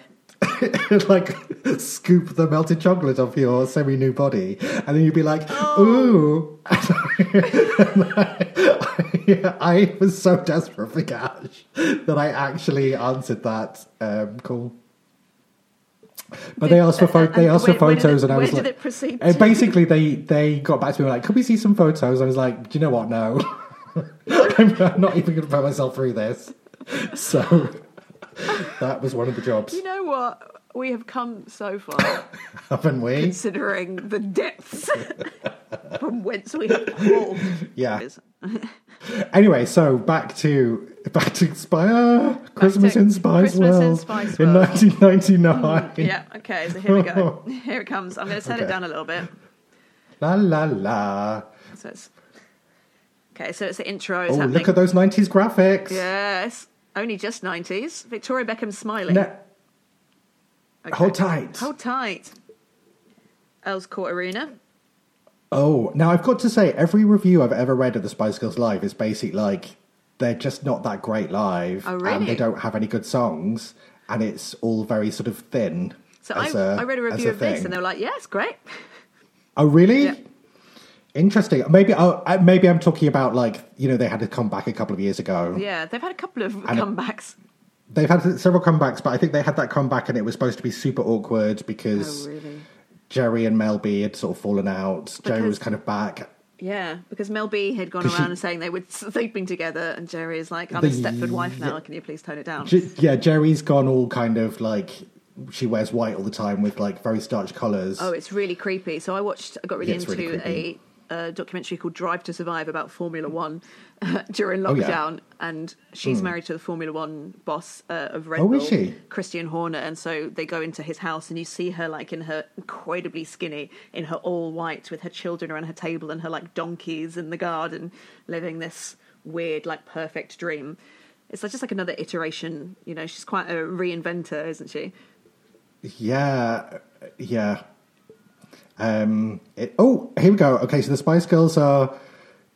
Like scoop the melted chocolate off your semi-new body, and then you'd be like, "Ooh!" I was so desperate for cash that I actually answered that call. But they asked for photos, and I was like, "Basically, they got back to me like, could we see some photos?" I was like, "Do you know what? No, I'm not even going to put myself through this." So. That was one of the jobs. You know what? We have come so far. Haven't we? Considering the depths from whence we have crawled. Yeah. Anyway, so back to Christmas in Spice World in 1999. Yeah, okay, so here we go. Here it comes. I'm going to set it down a little bit. La, la, la. So it's the intro. It's happening. Look at those 90s graphics. Yes. Only just 90s. Victoria Beckham smiling. No. Okay. Hold tight. Earl's Court Arena. Oh, now I've got to say, every review I've ever read of the Spice Girls live is basically like, they're just not that great live. Oh, really? And they don't have any good songs. And it's all very sort of thin. So I read a review of this and they were like, yeah, it's great. Oh, really? Yeah. Interesting. Maybe I'm talking about like, you know, they had a comeback a couple of years ago. Yeah, they've had a couple of comebacks. They've had several comebacks, but I think they had that comeback and it was supposed to be super awkward because Geri and Mel B had sort of fallen out. Geri was kind of back. Yeah, because Mel B had gone around and saying they were sleeping together, and Geri is like, I'm a Stepford wife now, can you please tone it down? Jerry's gone all kind of like... She wears white all the time with like very starched collars. Oh, it's really creepy. So I got really into a documentary called Drive to Survive about Formula One during lockdown, and she's married to the Formula One boss of Red Bull, is she? Christian Horner, and so they go into his house and you see her like in her incredibly skinny, in her all white, with her children around her table and her like donkeys in the garden, living this weird like perfect dream. It's just like another iteration, you know, she's quite a reinventor, isn't she? Yeah. Here we go. Okay, so the Spice Girls are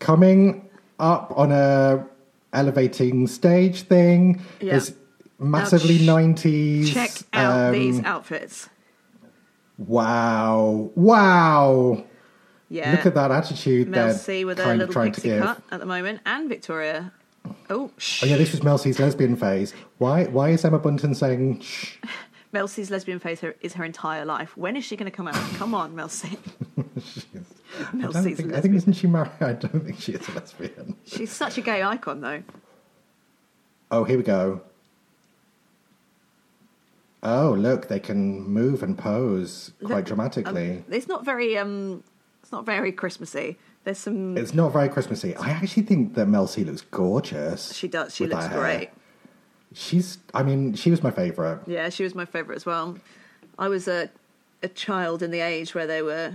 coming up on a elevating stage thing. Yeah. It's massively 90s. Check out these outfits. Wow. Yeah. Look at that attitude. Mel C with a little pixie cut at the moment, and Victoria. Oh, shh. Oh yeah, this was Mel C's lesbian phase. Why is Emma Bunton saying shh? Mel C's lesbian phase is her entire life. When is she going to come out? Come on, Mel C. I think, isn't she married? I don't think she is a lesbian. She's such a gay icon, though. Oh, here we go. Oh, look, they can move and pose quite dramatically. It's not very Christmassy. It's not very Christmassy. I actually think that Mel C looks gorgeous. She does. She looks great. She was my favourite. Yeah, she was my favourite as well. I was a child in the age where they were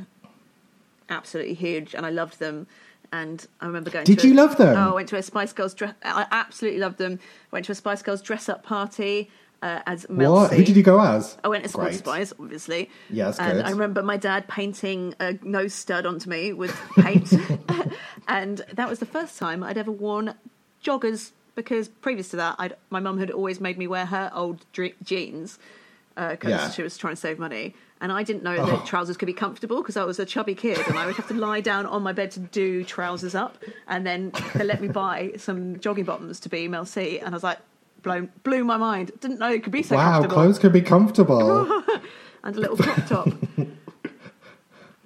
absolutely huge, and I loved them. And I remember going. Did you love them? Oh, I went to a Spice Girls dress. I absolutely loved them. Went to a Spice Girls dress-up party as Mel C. Who did you go as? I went as Small Spice, obviously. Yeah, that's good. And I remember my dad painting a nose stud onto me with paint, and that was the first time I'd ever worn joggers. Because previous to that, my mum had always made me wear her old jeans, because she was trying to save money. And I didn't know that trousers could be comfortable because I was a chubby kid and I would have to lie down on my bed to do trousers up. And then they let me buy some jogging bottoms to be Mel C. And I was like, blew my mind. Didn't know it could be so comfortable. Wow, clothes could be comfortable. And a little crop top.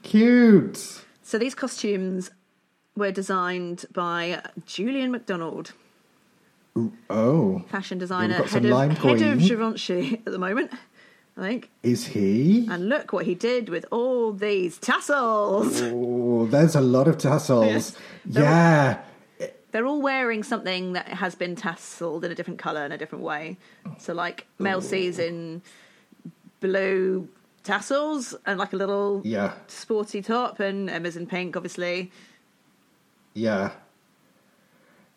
Cute. So these costumes were designed by Julian McDonald. Fashion designer, head of Givenchy at the moment, I think. Is he? And look what he did with all these tassels. Oh, there's a lot of tassels. Yes. Yeah. They're all wearing something that has been tasseled in a different colour, in a different way. So, like, Mel C's in blue tassels and, like, a little sporty top, and Emma's in pink, obviously. Yeah.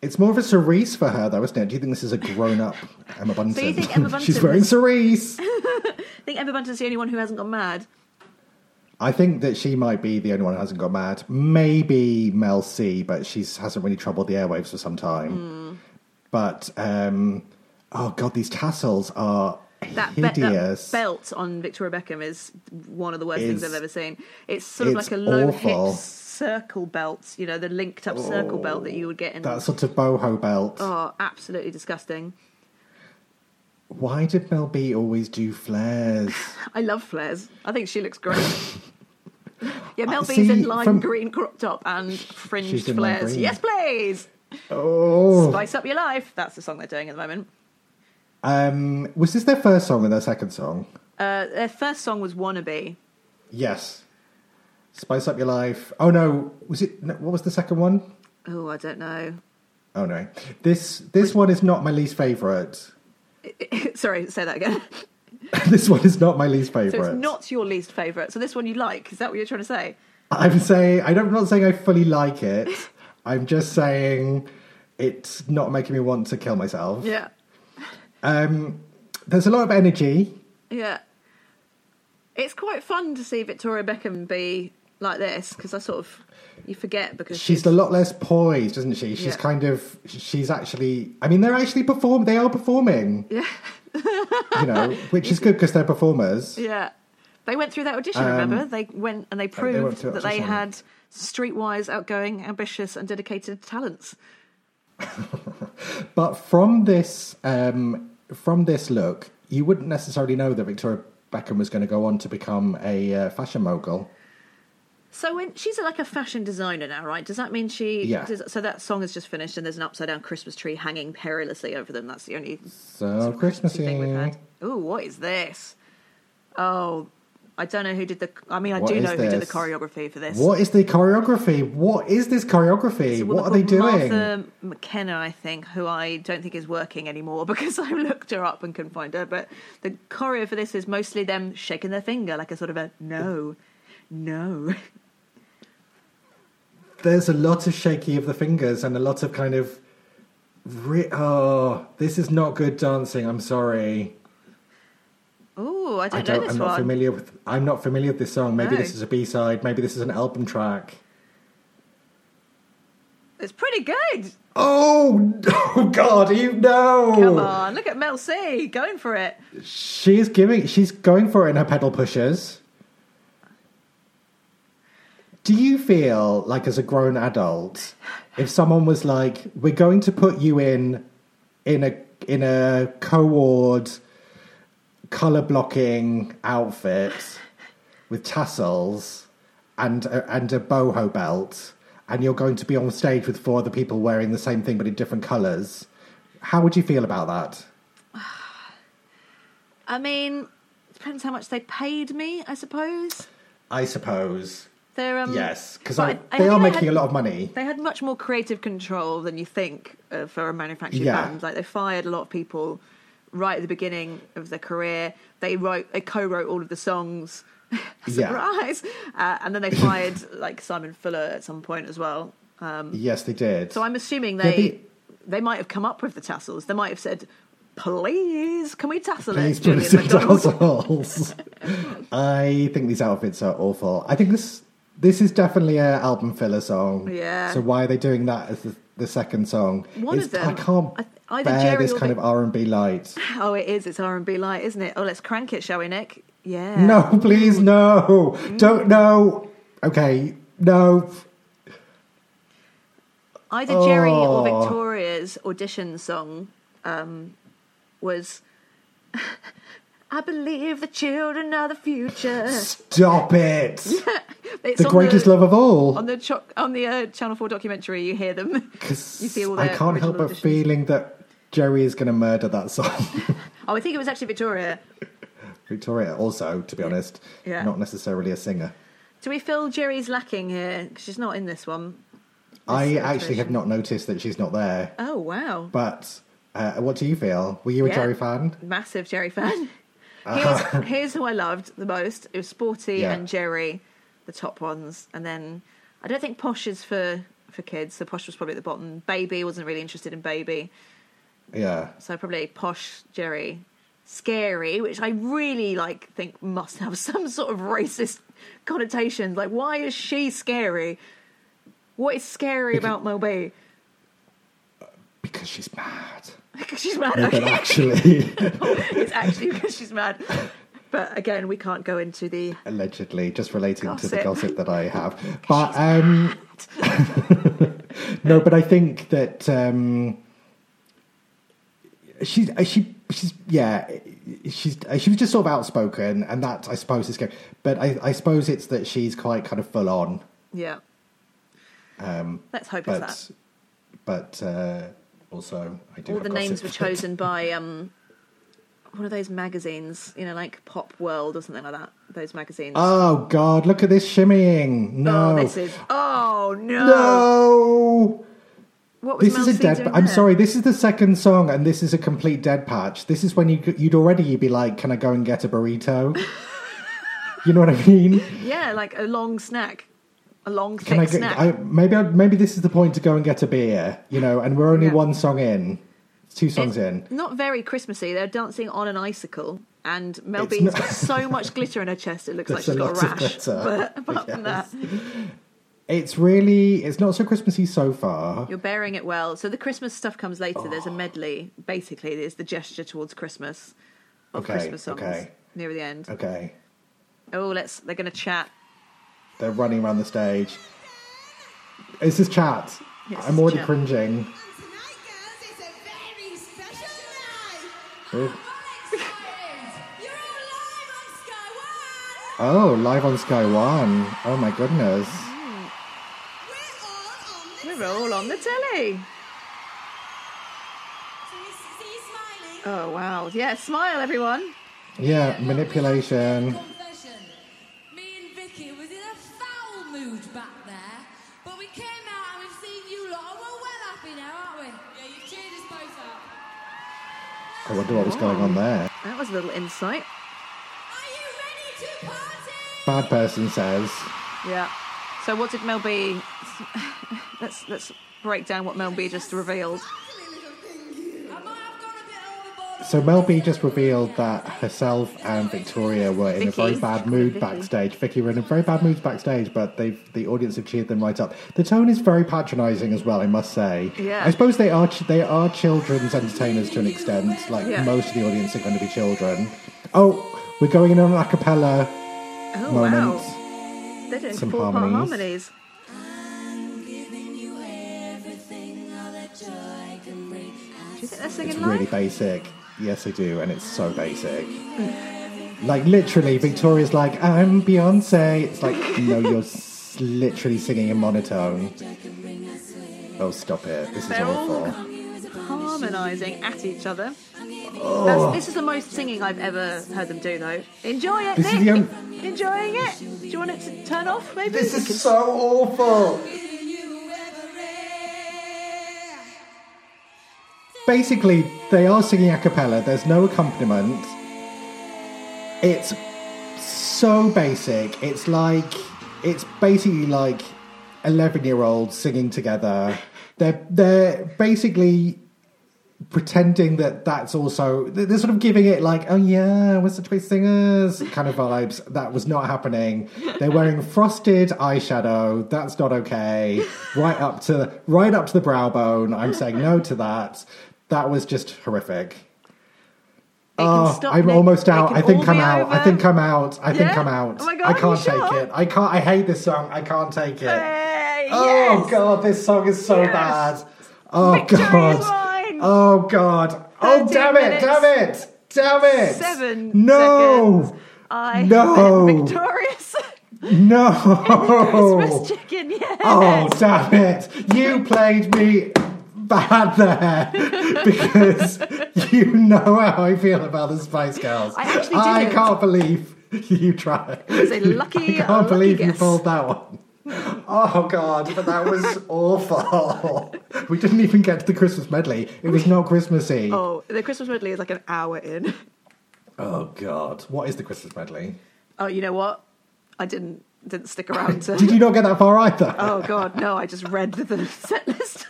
It's more of a cerise for her, though, isn't it? Do you think this is a grown-up Emma Bunton? So you think Emma Bunton? She's wearing cerise. I think Emma Bunton's the only one who hasn't gone mad. I think that she might be the only one who hasn't gone mad. Maybe Mel C, but she hasn't really troubled the airwaves for some time. Mm. But, oh, God, these tassels are hideous. That belt on Victoria Beckham is one of the worst things I've ever seen. It's sort of like a low-hip circle belts, you know, the linked up circle belt that you would get in that sort of boho belt. Oh, absolutely disgusting. Why did Mel B always do flares? I love flares. I think she looks great. Yeah, Mel B's in lime green crop top and fringed flares. Yes, please. Oh, spice up your life. That's the song they're doing at the moment. Was this their first song or their second song? Their first song was Wannabe. Yes. Spice Up Your Life. Oh, no. Was it... What was the second one? Oh, I don't know. Oh, no. This one is not my least favourite. Sorry, say that again. This one is not my least favourite. So it's not your least favourite. So this one you like. Is that what you're trying to say? I'm not saying I fully like it. I'm just saying it's not making me want to kill myself. Yeah. There's a lot of energy. Yeah. It's quite fun to see Victoria Beckham be like this, because I sort of, you forget, because she's a lot less poised, isn't she? She's they are performing. Yeah. You know, which is good because they're performers. Yeah. They went through that audition, remember? They went and they proved that they had streetwise, outgoing, ambitious and dedicated talents. But from this look, you wouldn't necessarily know that Victoria Beckham was going to go on to become a fashion mogul. So when she's like a fashion designer now, right? Does that mean she... Yeah. So that song is just finished and there's an upside-down Christmas tree hanging perilously over them. That's the only... So Christmassy thing we've had. Ooh, what is this? Oh, I don't know who did the... I mean, who did the choreography for this. What is the choreography? What is this choreography? So what are they doing? Martha McKenna, I think, who I don't think is working anymore because I looked her up and couldn't find her. But the choreo for this is mostly them shaking their finger like a sort of a no. There's a lot of shaking of the fingers and a lot of kind of... this is not good dancing, I'm sorry. Oh, I don't know this one. I'm not familiar with this song. Maybe this is a B-side. Maybe this is an album track. It's pretty good. Oh God, you know. Come on, look at Mel C going for it. She's going for it in her pedal pushers. Do you feel like, as a grown adult, if someone was like, we're going to put you in a co-ord colour blocking outfit with tassels and a boho belt, and you're going to be on stage with four other people wearing the same thing but in different colours, how would you feel about that? I mean, it depends how much they paid me, I suppose. Yes, because they are making a lot of money. They had much more creative control than you think for a manufactured band. Like, they fired a lot of people right at the beginning of their career. They co-wrote all of the songs. Surprise! Yeah. And then they fired Simon Fuller at some point as well. Yes, they did. So I'm assuming they might have come up with the tassels. They might have said, "Please, can we tassel it?" Please put tassels. I think these outfits are awful. I think this is definitely an album filler song. Yeah. So why are they doing that as the second song? One of them. I can't. I Either Geri is kind of R&B light. Oh, it is. It's R&B light, isn't it? Oh, let's crank it, shall we, Nick? Yeah. No, please, no. Don't, no. Okay, no. Either Geri or Victoria's audition song was... I believe the children are the future. Stop it! It's the greatest love of all. On the Channel 4 documentary, you hear them. You see all their I can't help but feeling that Geri is going to murder that song. Oh, I think it was actually Victoria. Victoria also, to be honest, not necessarily a singer. Do we feel Geri's lacking here? Because she's not in this one. I actually have not noticed that she's not there. Oh, wow. But what do you feel? Were you a Geri fan? Massive Geri fan. Here's who I loved the most. It was Sporty and Geri, the top ones. And then I don't think Posh is for kids, so Posh was probably at the bottom. Baby, wasn't really interested in Baby. Yeah. So probably Posh, Geri. Scary, which I really think must have some sort of racist connotations. Like, why is she scary? What is scary about Mel B? Because she's mad. Because she's mad, okay. Actually. It's actually because she's mad. But again, we can't go into the... Allegedly, just relating to the gossip that I have. But, no, but I think that she was just sort of outspoken, and that, I suppose, is scary. But I suppose it's that she's quite kind of full on. Yeah. Let's hope it's that. But... Also, I do all the names were chosen by one of those magazines, like Pop World or something like that. Those magazines. Oh God! Look at this shimmying. No, Oh no! No. What was Mel C doing there? I'm sorry. This is the second song, and this is a complete dead patch. This is when you'd be like, "Can I go and get a burrito?" You know what I mean? Yeah, like a long snack. A long thick snack. Maybe this is the point to go and get a beer, and we're only one song in. It's two songs in. Not very Christmassy. They're dancing on an icicle, and Mel B's got so much glitter in her chest, it looks like she's got a rash. But apart from that... It's not so Christmassy so far. You're bearing it well. So the Christmas stuff comes later. Oh. There's a medley, basically. There's the gesture towards Christmas of Christmas songs near the end. Okay. Oh, they're going to chat. They're running around the stage. It's just chat. Yes, I'm already cringing. Oh, live on Sky One. Oh my goodness. We're all on the telly. Oh wow. Yeah, smile everyone. Yeah, manipulation. I wonder what was going on there. That was a little insight. Are you ready to party? Bad person says. Yeah. So what did Mel B... Let's break down what Mel B just revealed. So Mel B just revealed that herself and Victoria were in a very bad mood backstage. Vicky were in a very bad mood backstage, but the audience have cheered them right up. The tone is very patronising as well, I must say. Yeah. I suppose they are children's entertainers to an extent. Most of the audience are going to be children. Oh, we're going in on an a cappella moment. Wow. They're doing some harmonies. Do you think they're singing live? It's really basic. Yes, I do, and it's so basic. Literally, Victoria's like, I'm Beyonce. It's like, no, you're literally singing in monotone. Oh, stop it. This is awful. They're all harmonising at each other. Oh. This is the most singing I've ever heard them do, though. Enjoy it, Nick. Enjoying it. Do you want it to turn off, maybe? This is so awful. Basically, they are singing a cappella. There's no accompaniment. It's so basic. It's basically like 11-year-olds singing together. They're basically pretending that's also... They're sort of giving it like, oh yeah, we're such great singers kind of vibes. That was not happening. They're wearing frosted eyeshadow. That's not okay. Right up to the brow bone. I'm saying no to that. That was just horrific. Oh, I'm almost out. I think I'm out. Oh my God, I can't take it. I hate this song. I can't take it. Oh God, this song is so bad. Oh Victory God. Mine. Oh God. Oh damn it. 7 seconds. I have been victorious. Christmas chicken, yes. Oh damn it. You played me bad there, because you know how I feel about the Spice Girls. I actually didn't. I can't believe you tried. It was a lucky guess. I can't believe you pulled that one. Oh God, but that was awful. We didn't even get to the Christmas medley. It was not Christmassy. Oh, the Christmas medley is like an hour in. Oh God, what is the Christmas medley? Oh, you know what? I didn't stick around to... Did you not get that far either? Oh God, no, I just read the set list.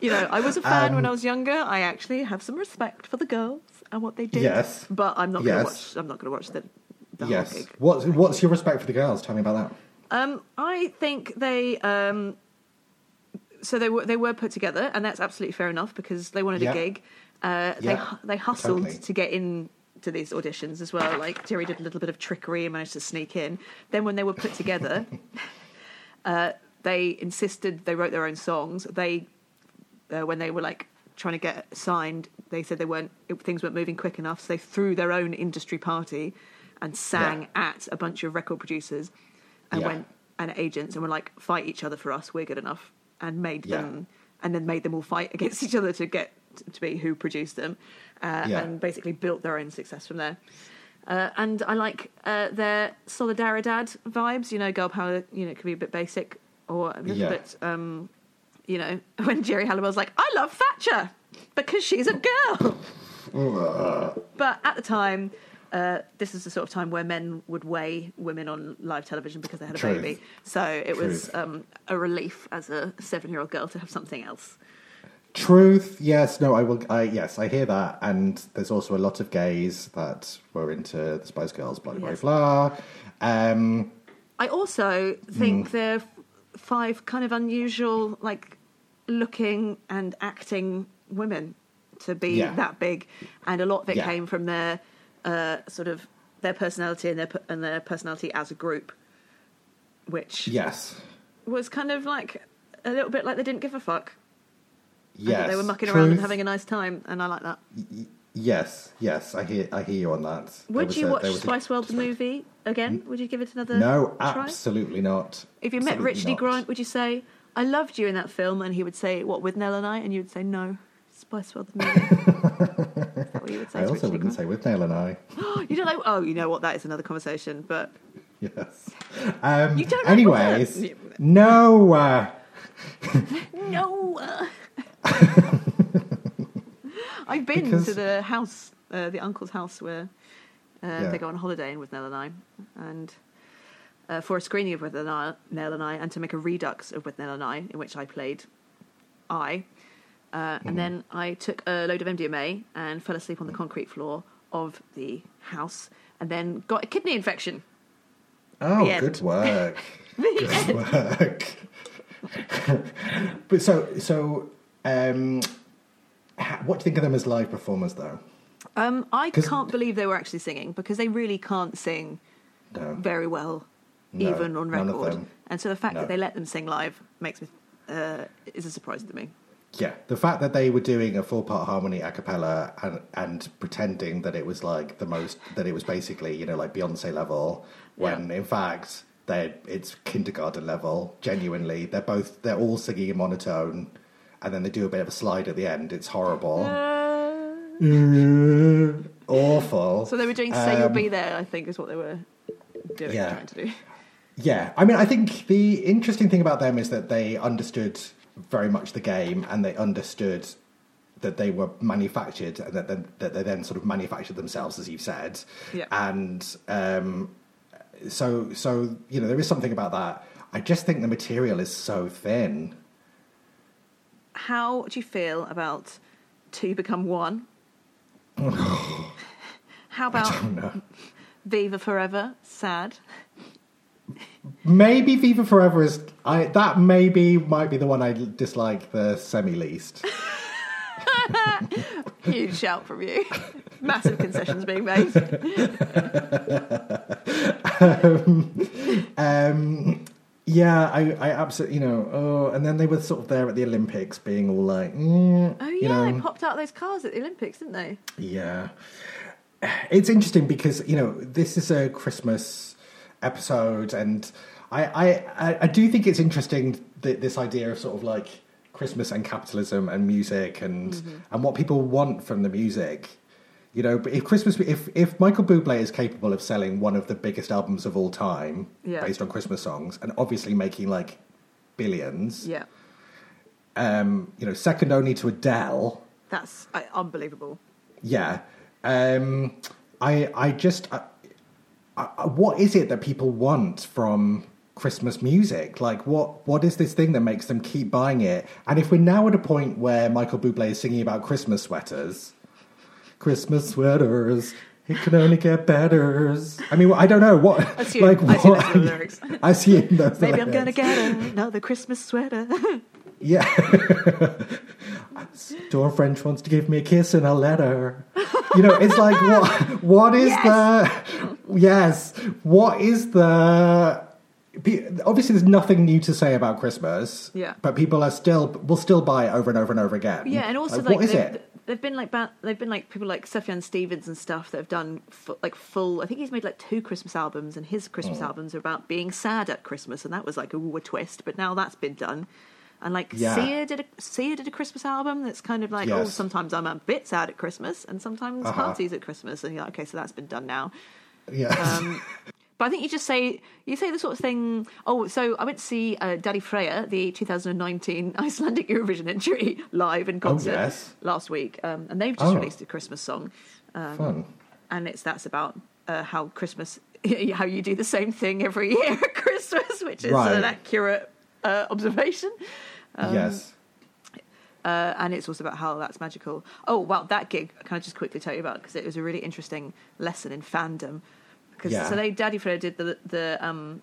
You know, I was a fan when I was younger. I actually have some respect for the girls and what they did. Yes, but I'm not going to watch. I'm not going to watch the whole gig. What's your respect for the girls? Tell me about that. I think they they were put together, and that's absolutely fair enough because they wanted a gig. They hustled to get in to these auditions as well. Like Geri did a little bit of trickery and managed to sneak in. Then when they were put together. They insisted they wrote their own songs. They, when they were like trying to get signed, they said things weren't moving quick enough. So they threw their own industry party and sang at a bunch of record producers and went and agents and were like, fight each other for us. We're good enough. And made them, and then made them all fight against each other to get to be who produced them, and basically built their own success from there. And I like their Solidaridad vibes. You know, girl power. You know, it could be a bit basic. Or a little bit, you know, when Geri Halliwell's like, I love Thatcher because she's a girl. But at the time, this is the sort of time where men would weigh women on live television because they had a baby. So it was a relief as a 7-year-old girl to have something else. Truth, yes, no, I will. Yes, I hear that, and there's also a lot of gays that were into the Spice Girls, blah blah blah. I also think they're. 5 kind of unusual, like, looking and acting women to be that big, and a lot of it came from their sort of their personality and their personality as a group, which was kind of like a little bit like they didn't give a fuck. Yes, they were mucking around and having a nice time, and I like that. Yes, I hear you on that. Would you watch Spice World the movie again? Would you give it another try? No, absolutely not. If you met Richie Grant, would you say, I loved you in that film? And he would say, what, Withnail and I? And you would say, no, Spice World the movie. Is that what you would say? I also wouldn't say Withnail and I. You don't like, oh, you know what, that is another conversation, but... Yes. You don't anyways, no. No. I've been to the house, the uncle's house, where they go on holiday in Withnail and I, and for a screening of Withnail and I, and to make a redux of Withnail and I, in which I played and then I took a load of MDMA and fell asleep on the concrete floor of the house, and then got a kidney infection. Oh, good work! But so. What do you think of them as live performers, though? I can't believe they were actually singing, because they really can't sing very well, even on record. And so the fact that they let them sing live is a surprise to me. Yeah, the fact that they were doing a 4-part harmony a cappella and pretending that it was like the most, that it was basically, you know, like Beyonce level, when in fact it's kindergarten level. Genuinely, they're all singing in monotone. And then they do a bit of a slide at the end. It's horrible. Awful. So they were doing Say You'll Be There, I think, is what they were doing, trying to do. Yeah. I mean, I think the interesting thing about them is that they understood very much the game, and they understood that they were manufactured, and that they then sort of manufactured themselves, as you've said. Yeah. And so, you know, there is something about that. I just think the material is so thin. How do you feel about Two Become One? How about Viva Forever? Sad. Maybe Viva Forever is... that maybe might be the one I dislike the semi-least. Huge shout from you. Massive concessions being made. Yeah, I absolutely, and then they were sort of there at the Olympics being all like... oh, yeah, they popped out those cars at the Olympics, didn't they? Yeah. It's interesting because, this is a Christmas episode, and I do think it's interesting that this idea of sort of like Christmas and capitalism and music and what people want from the music. But if Christmas, if Michael Bublé is capable of selling one of the biggest albums of all time based on Christmas songs and obviously making like billions, second only to Adele. That's unbelievable. Yeah. I just what is it that people want from Christmas music? Like, what is this thing that makes them keep buying it? And if we're now at a point where Michael Bublé is singing about Christmas sweaters, it can only get better. I mean, I don't know what. I assume those lyrics. I assume those lyrics. Maybe I'm gonna get another Christmas sweater. Yeah. Dawn French wants to give me a kiss and a letter. It's like, what is obviously there's nothing new to say about Christmas. Yeah. But people will still buy it over and over and over again. Yeah, and also what is it? They've been like people like Sufjan Stevens and stuff that have done full. I think he's made 2 Christmas albums, and his Christmas albums are about being sad at Christmas, and that was a twist. But now that's been done, and Sia did a Christmas album that's kind of sometimes I'm a bit sad at Christmas, and sometimes parties at Christmas, and you're like, okay, so that's been done now. Yeah. But I think you just say the sort of thing. Oh, so I went to see Daði Freyr, the 2019 Icelandic Eurovision entry, live in concert last week, and they've just released a Christmas song, fun. And that's about how Christmas, how you do the same thing every year at Christmas, which is an accurate observation. And it's also about how that's magical. Oh, well, that gig, can I just quickly tell you about? Because it was a really interesting lesson in fandom. So Daði Freyr did the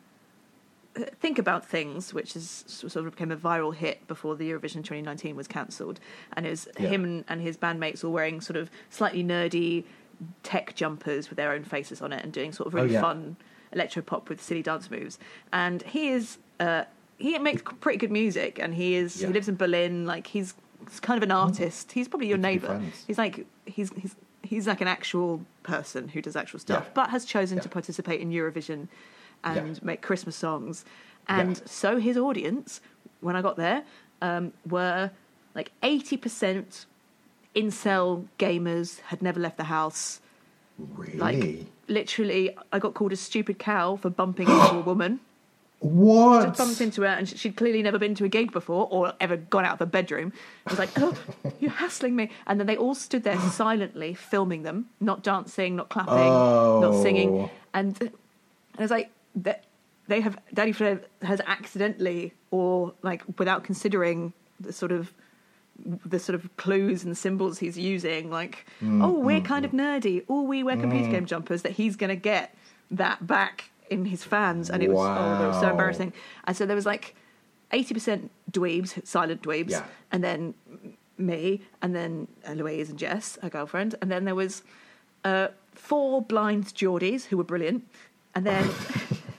Think About Things, which is sort of became a viral hit before the Eurovision 2019 was cancelled, and it was him and his bandmates all wearing sort of slightly nerdy tech jumpers with their own faces on it and doing sort of really fun electropop with silly dance moves. And he makes pretty good music, and he lives in Berlin. Like, he's kind of an artist. He's probably your neighbour. He's like an actual person who does actual stuff, but has chosen to participate in Eurovision and make Christmas songs. And so his audience, when I got there, were like 80% incel gamers, had never left the house. Really? Literally, I got called a stupid cow for bumping into a woman. What? Just bumped into her, and she'd clearly never been to a gig before or ever gone out of the bedroom. I was like, oh, you're hassling me. And then they all stood there silently filming them, not dancing, not clapping, not singing. And I was like, they have, Daði Freyr has accidentally or without considering the sort of clues and symbols he's using, we're kind of nerdy. Oh, we wear computer game jumpers, that he's going to get that back in his fans, and it was that was so embarrassing. And so there was 80% dweebs, silent dweebs, and then me, and then Louise and Jess, her girlfriend, and then there was 4 blind Geordies who were brilliant, and then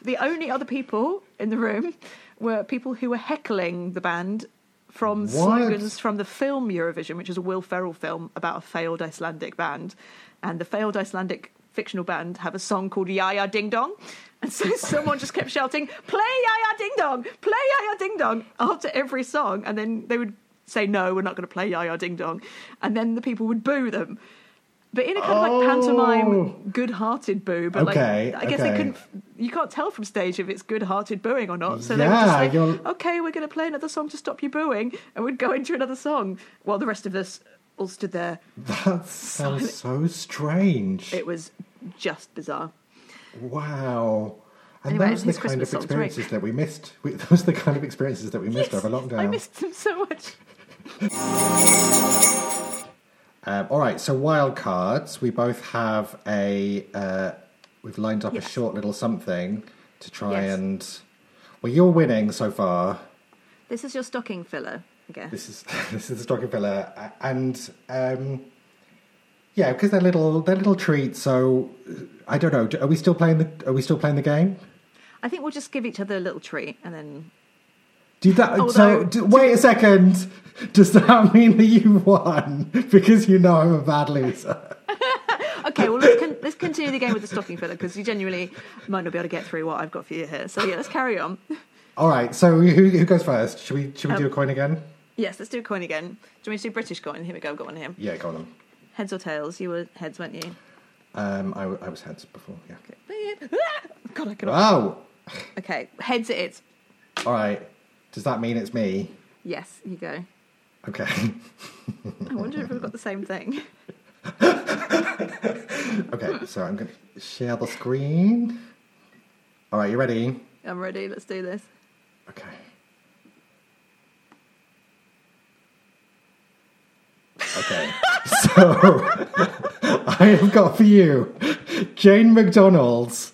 the only other people in the room were people who were heckling the band from slogans from the film Eurovision, which is a Will Ferrell film about a failed Icelandic band, and the failed Icelandic fictional band have a song called Yaya Ding Dong, and so someone just kept shouting, play Yaya Ding Dong, play Yaya Ding Dong, after every song, and then they would say, no, we're not going to play Yaya Ding Dong, and then the people would boo them, but in a kind of pantomime good-hearted boo, but I guess they couldn't, you can't tell from stage if it's good-hearted booing or not, so they were just okay, we're going to play another song to stop you booing, and we'd go into another song while the rest of us all stood there. That sounds so strange. It was just bizarre. Wow. And anyway, those are the kind of experiences that we missed. Those are the kind of experiences that we missed over lockdown. I missed them so much. All right, so wild cards. We both have we've lined up a short little something to try and Well, you're winning so far. This is your stocking filler, I guess. This is the stocking filler, and yeah, because they're little treats. So I don't know. Are we still playing the game? I think we'll just give each other a little treat and then. Do that. Although, so wait a second. Does that mean that you won? Because you know I'm a bad loser. Okay, well let's continue the game with the stocking filler because you genuinely might not be able to get through what I've got for you here. So yeah, let's carry on. All right. So who goes first? Should we do a coin again? Yes, let's do a coin again. Do you want me to do British coin? Here we go. I've got one here. Yeah, go on. Heads or tails? You were heads, weren't you? I was heads before. Yeah. Okay. God, I cannot. Wow. Okay, heads it is. All right. Does that mean it's me? Yes, you go. Okay. I wonder if we've got the same thing. Okay, so I'm going to share the screen. All right, you ready? I'm ready. Let's do this. Okay. Okay. So, I have got for you Jane McDonald's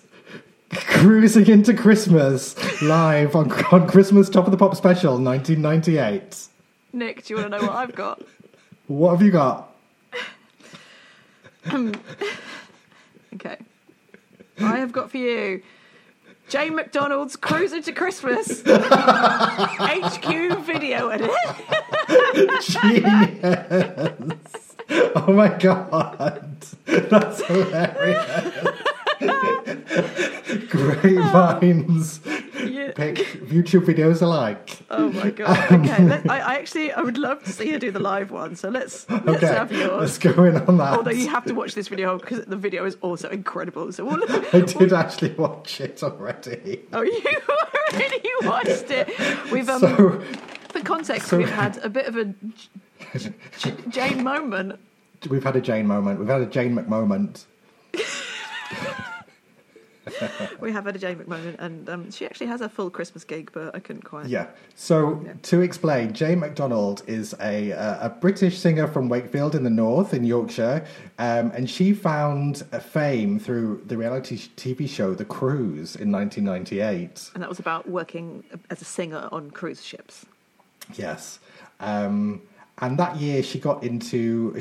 Cruising Into Christmas live on Christmas Top of the Pop Special 1998. Nick, do you want to know what I've got? What have you got? Okay. I have got for you Jane McDonald's Cruising to Christmas HQ video edit. Genius. Oh my God. That's hilarious. Great minds pick YouTube videos alike. Oh my God! Okay, I would love to see her do the live one. So let's have yours. Let's go in on that. Although you have to watch this video because the video is also incredible. So I did actually watch it already. Oh, you already watched it. We've for context, we've had a bit of a Jane moment. We've had a Jane moment. We've had a Jane McMoment. We have had a Jane McDonald, and she actually has a full Christmas gig, but I couldn't quite. Yeah. So to explain, Jane McDonald is a British singer from Wakefield in the north in Yorkshire, and she found fame through the reality TV show The Cruise in 1998. And that was about working as a singer on cruise ships. Yes. And that year she went to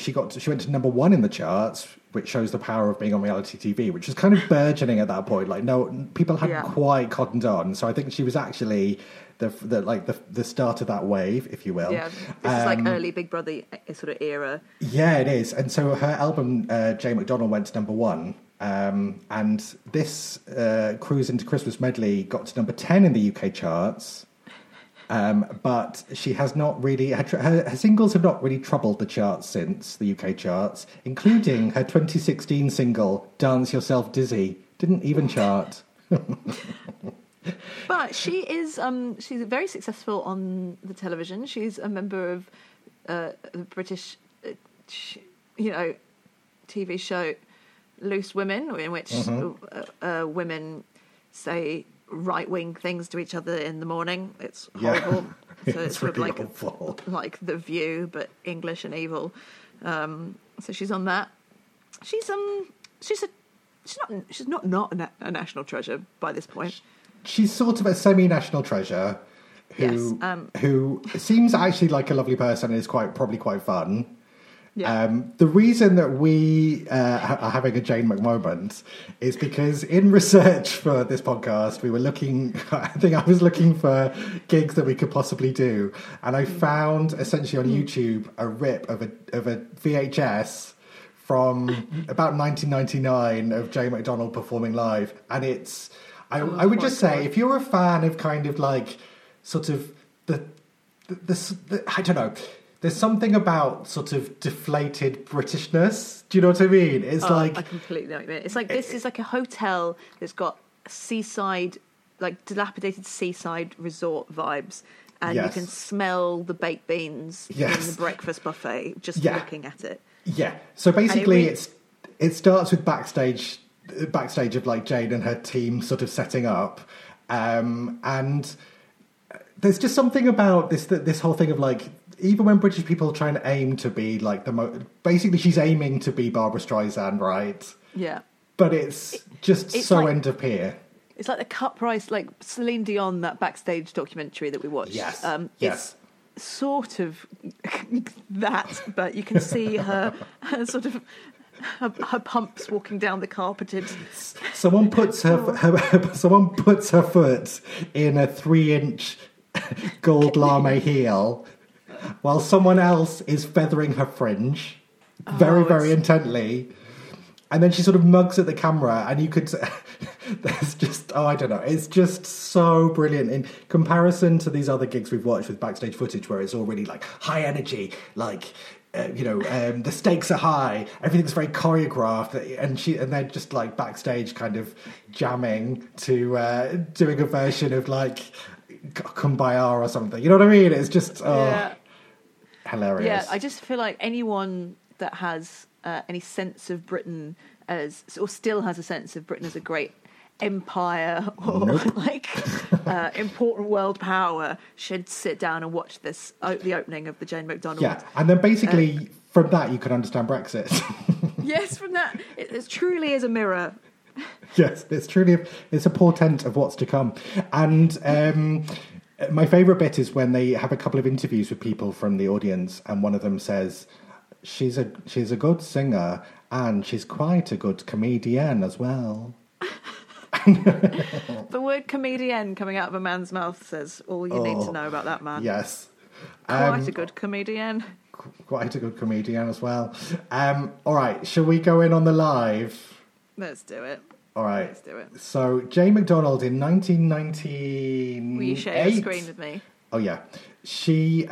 number one in the charts, which shows the power of being on reality TV, which was kind of burgeoning at that point. Like, no, people hadn't quite cottoned on. So I think she was actually the start of that wave, if you will. Yeah, this is like early Big Brother sort of era. Yeah, it is. And so her album, Jane McDonald, went to number one. And this Cruise Into Christmas medley got to number 10 in the UK charts. But she has not really... Her singles have not really troubled the charts since, the UK charts, including her 2016 single, Dance Yourself Dizzy, didn't even chart. But she is... she's very successful on the television. She's a member of the British, TV show Loose Women, in which women say... right-wing things to each other in the morning. It's horrible. Yeah. So it's sort of like The View, but English and evil. So she's on that. She's not a national treasure by this point. She's sort of a semi-national treasure who seems actually like a lovely person and is probably quite fun. Yeah. The reason that we are having a Jane McMoment is because in research for this podcast, we were looking... I think I was looking for gigs that we could possibly do. And I found, essentially on YouTube, a rip of a VHS from about 1999 of Jane McDonald performing live. And it's... I would just say, if you're a fan of kind of like... Sort of the I don't know... There's something about sort of deflated Britishness. Do you know what I mean? It's I completely know what you mean. It's like this is like a hotel that's got seaside, like dilapidated seaside resort vibes. And you can smell the baked beans in the breakfast buffet just looking at it. Yeah. So basically it starts with backstage of like Jane and her team sort of setting up. And there's just something about this whole thing of like... Even when British people try and aim to be like the most... Basically, she's aiming to be Barbra Streisand, right? Yeah. But it's just so like, end of peer. It's like the cut price, like Celine Dion, that backstage documentary that we watched. Yes. Yes. It's sort of that, but you can see her sort of... Her pumps walking down the carpeted. Someone puts her foot in a 3-inch gold lame heel, while someone else is feathering her fringe very intently, and then she sort of mugs at the camera, and you could. There's just I don't know. It's just so brilliant in comparison to these other gigs we've watched with backstage footage, where it's all really like high energy, like. The stakes are high. Everything's very choreographed, and they're just like backstage, kind of jamming to doing a version of like "Kumbaya" or something. You know what I mean? It's just hilarious. Yeah, I just feel like anyone that has any sense of Britain still has a sense of Britain as a great empire or important world power should sit down and watch this the opening of the Jane McDonald. Yeah, and then basically from that you can understand Brexit. Yes, from that it truly is a mirror. Yes, it's a portent of what's to come. And my favourite bit is when they have a couple of interviews with people from the audience, and one of them says she's a good singer and she's quite a good comedian as well. The word comedian coming out of a man's mouth says all you need to know about that man. Yes. Quite a good comedian. Quite a good comedian as well. All right, shall we go in on the live? Let's do it. All right. Let's do it. So, Jane McDonald in 1998... Will you share the screen with me? Oh, yeah. She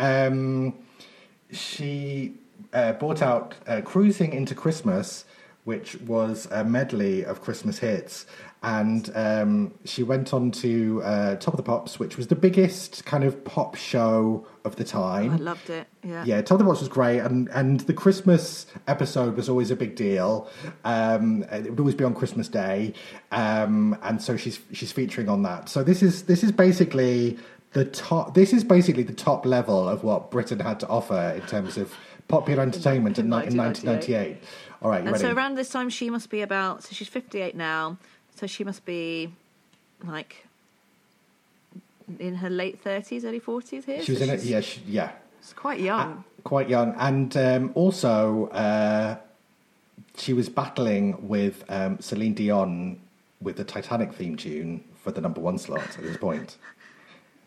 brought out Cruising Into Christmas, which was a medley of Christmas hits. And she went on to Top of the Pops, which was the biggest kind of pop show of the time. Oh, I loved it, yeah. Yeah, Top of the Pops was great. And the Christmas episode was always a big deal. It would always be on Christmas Day. And so she's featuring on that. So this is basically the top level of what Britain had to offer in terms of popular entertainment in 1998. All right, you ready? So around this time, she must be about... So she's 58 now. So she must be, like, in her late 30s, early 40s here? She was in it, yeah. She's quite young. Quite young. And also, she was battling with Celine Dion with the Titanic theme tune for the #1 slot at this point.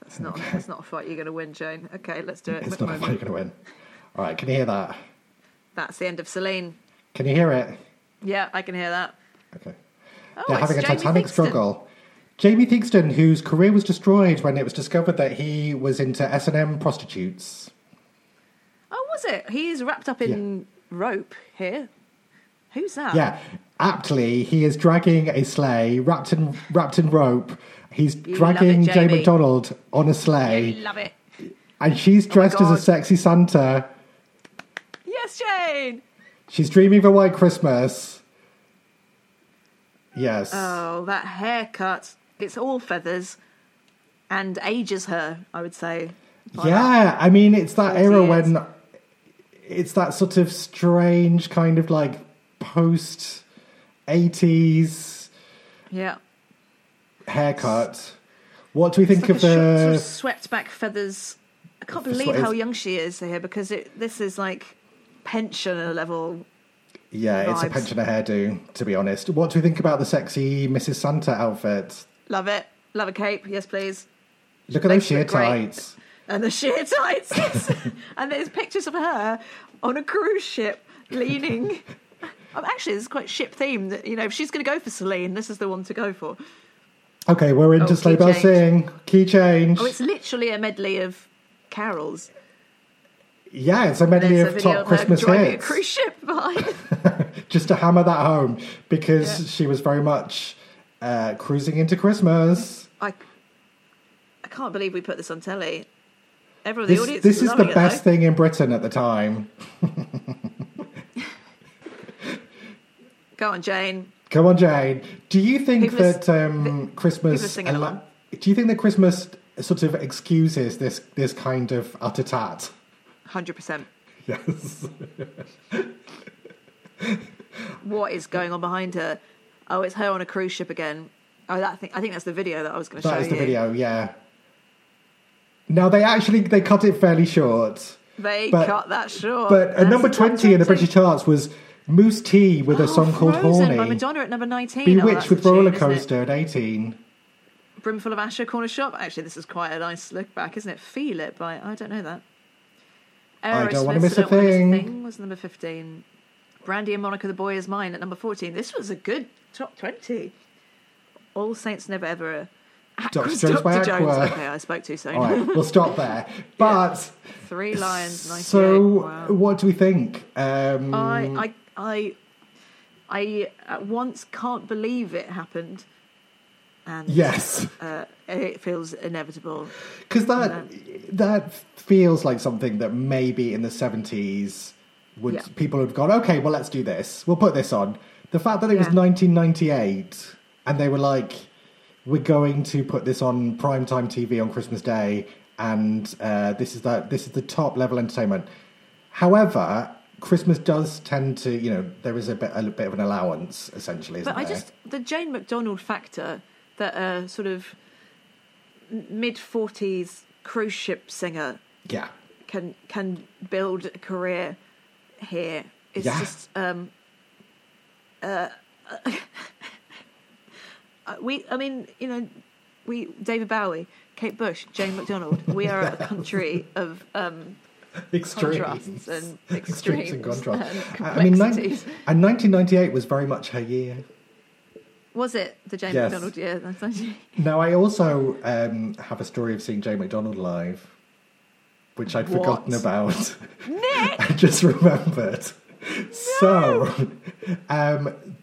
That's not a fight you're going to win, Jane. Okay, let's do it. It's not a fight you're going to win. All right, can you hear that? That's the end of Celine. Can you hear it? Yeah, I can hear that. Okay. They're having a Titanic struggle. Jamie Theakston, whose career was destroyed when it was discovered that he was into S&M prostitutes. Oh, was it? He is wrapped up in rope here. Who's that? Yeah, aptly, he is dragging a sleigh wrapped in rope. He's dragging Jane McDonald on a sleigh. You love it. And she's dressed as a sexy Santa. Yes, Jane. She's dreaming of a white Christmas. Yes. Oh, that haircut. It's all feathers and ages her, I would say. Yeah, I mean, it's that era when it's that sort of strange kind of like post-80s haircut. What do we think of the... Sort of swept back feathers. I can't believe how young she is here because this is like pensioner level... Yeah, vibes. It's a pensioner hairdo, to be honest. What do we think about the sexy Mrs. Santa outfit? Love it. Love a cape. Yes, please. Look at those sheer tights. And the sheer tights. Yes. And there's pictures of her on a cruise ship leaning. Actually, this is quite ship-themed. You know, if she's going to go for Celine, this is the one to go for. Okay, we're into Sleigh Bell Sing. Key change. Oh, it's literally a medley of carols. Yeah, it's a medley of top Christmas hits. A cruise ship behind. Just to hammer that home, because she was very much cruising into Christmas. I can't believe we put this on telly. Everyone in the audience is loving it, though. This is the best thing in Britain at the time. Go on, Jane. Come on, Jane. Do you think that Christmas... People are singing along. Do you think that Christmas sort of excuses this kind of utter tat? 100%. Yes. What is going on behind her? Oh, it's her on a cruise ship again. Oh, I think that's the video that I was going to show you. That is the video, yeah. No, they cut it fairly short. Cut that short. But at number 20 in the British charts was Moose T with a song called Horny. By Madonna at number 19. Bewitched with Roller Coaster at 18. Brimful of Asher, Corner Shop. Actually, this is quite a nice look back, isn't it? Feel It by, I don't know that. Aerosmith, I Don't Want to Miss a Thing was number 15. Brandy and Monica, The Boy Is Mine at number 14. This was a good top 20. All Saints Never Ever. Dr. Jones. Okay, I spoke too soon. All right, we'll stop there. But yeah. Three Lions, 98. So, wow. What do we think? I at once can't believe it happened. And, yes, it feels inevitable because that feels like something that maybe in the 70s would people have gone, okay, well, let's do this. We'll put this on. The fact that it was 1998 and they were like, we're going to put this on primetime TV on Christmas Day, and this is the top level entertainment. However, Christmas does tend to, you know, there is a bit of an allowance essentially. Isn't but I there? Just the Jane McDonald factor. That sort of mid-40s cruise ship singer can build a career here. It's just... David Bowie, Kate Bush, Jane McDonald. We are a country of... extremes and contrasts. And 1998 was very much her year. Was it the Jane McDonald? Yeah, that's actually... Now, I also have a story of seeing Jane McDonald live, which I'd forgotten about. Nick! I just remembered. No! So,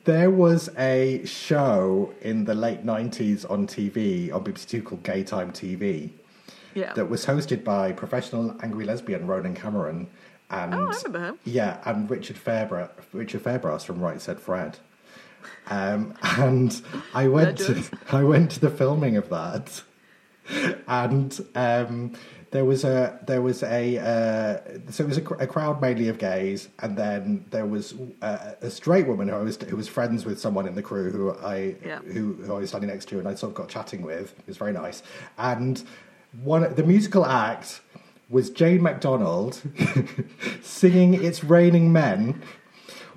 there was a show in the late 90s on TV, on BBC2, called Gay Time TV, that was hosted by professional angry lesbian Ronan Cameron. And, I remember him. Yeah, and Richard Fairbrass from Right Said Fred. And I went to the filming of that, and there was a crowd mainly of gays, and then there was a straight woman who was friends with someone in the crew who I was standing next to, and I sort of got chatting with. It was very nice, and the musical act was Jane McDonald singing "It's Raining Men,"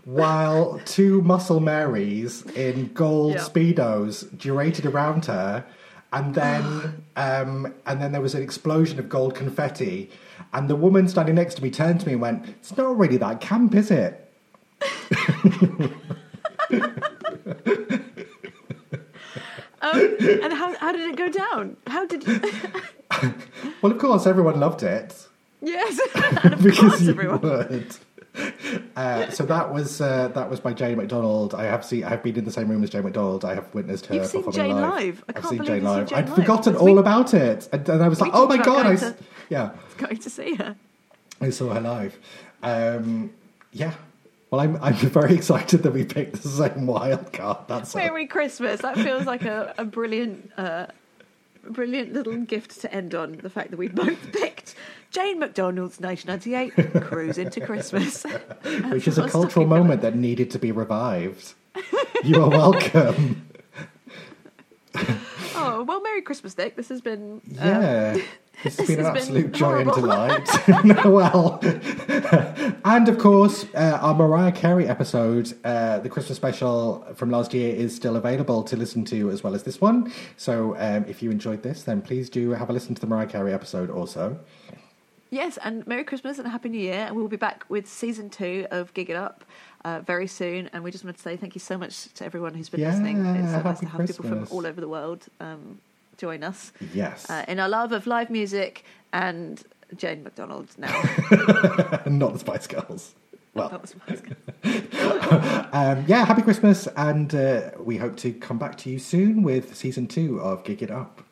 while two muscle Marys in gold speedos gyrated around her, and then there was an explosion of gold confetti, and the woman standing next to me turned to me and went, "It's not really that camp, is it?" And how did it go down? How did you... Well, of course, everyone loved it. Yes, and of course everyone would. So that was by Jane McDonald. I've been in the same room as Jane McDonald. I have witnessed her. You've seen Jane live. I've seen Jane live. I'd forgotten all about it, and I was like, "Oh my god!" Going to see her. I saw her live. Well, I'm very excited that we picked the same wild card. That's Merry Christmas. That feels like a brilliant. Brilliant little gift to end on, the fact that we both picked Jane McDonald's 1998 Cruise into Christmas. Which is a cultural moment that needed to be revived. You are welcome. Oh, well, Merry Christmas, Nick. This has been... This has been an absolute joy and delight. Well, and of course, our Mariah Carey episode, the Christmas special from last year, is still available to listen to as well as this one. So if you enjoyed this, then please do have a listen to the Mariah Carey episode also. Yes, and Merry Christmas and Happy New Year. And we'll be back with season 2 of Gig It Up very soon. And we just wanted to say thank you so much to everyone who's been listening. It's so nice to have people from all over the world join us in our love of live music and Jane McDonald now. Not the Spice Girls. Happy Christmas, and we hope to come back to you soon with season 2 of Gig It Up.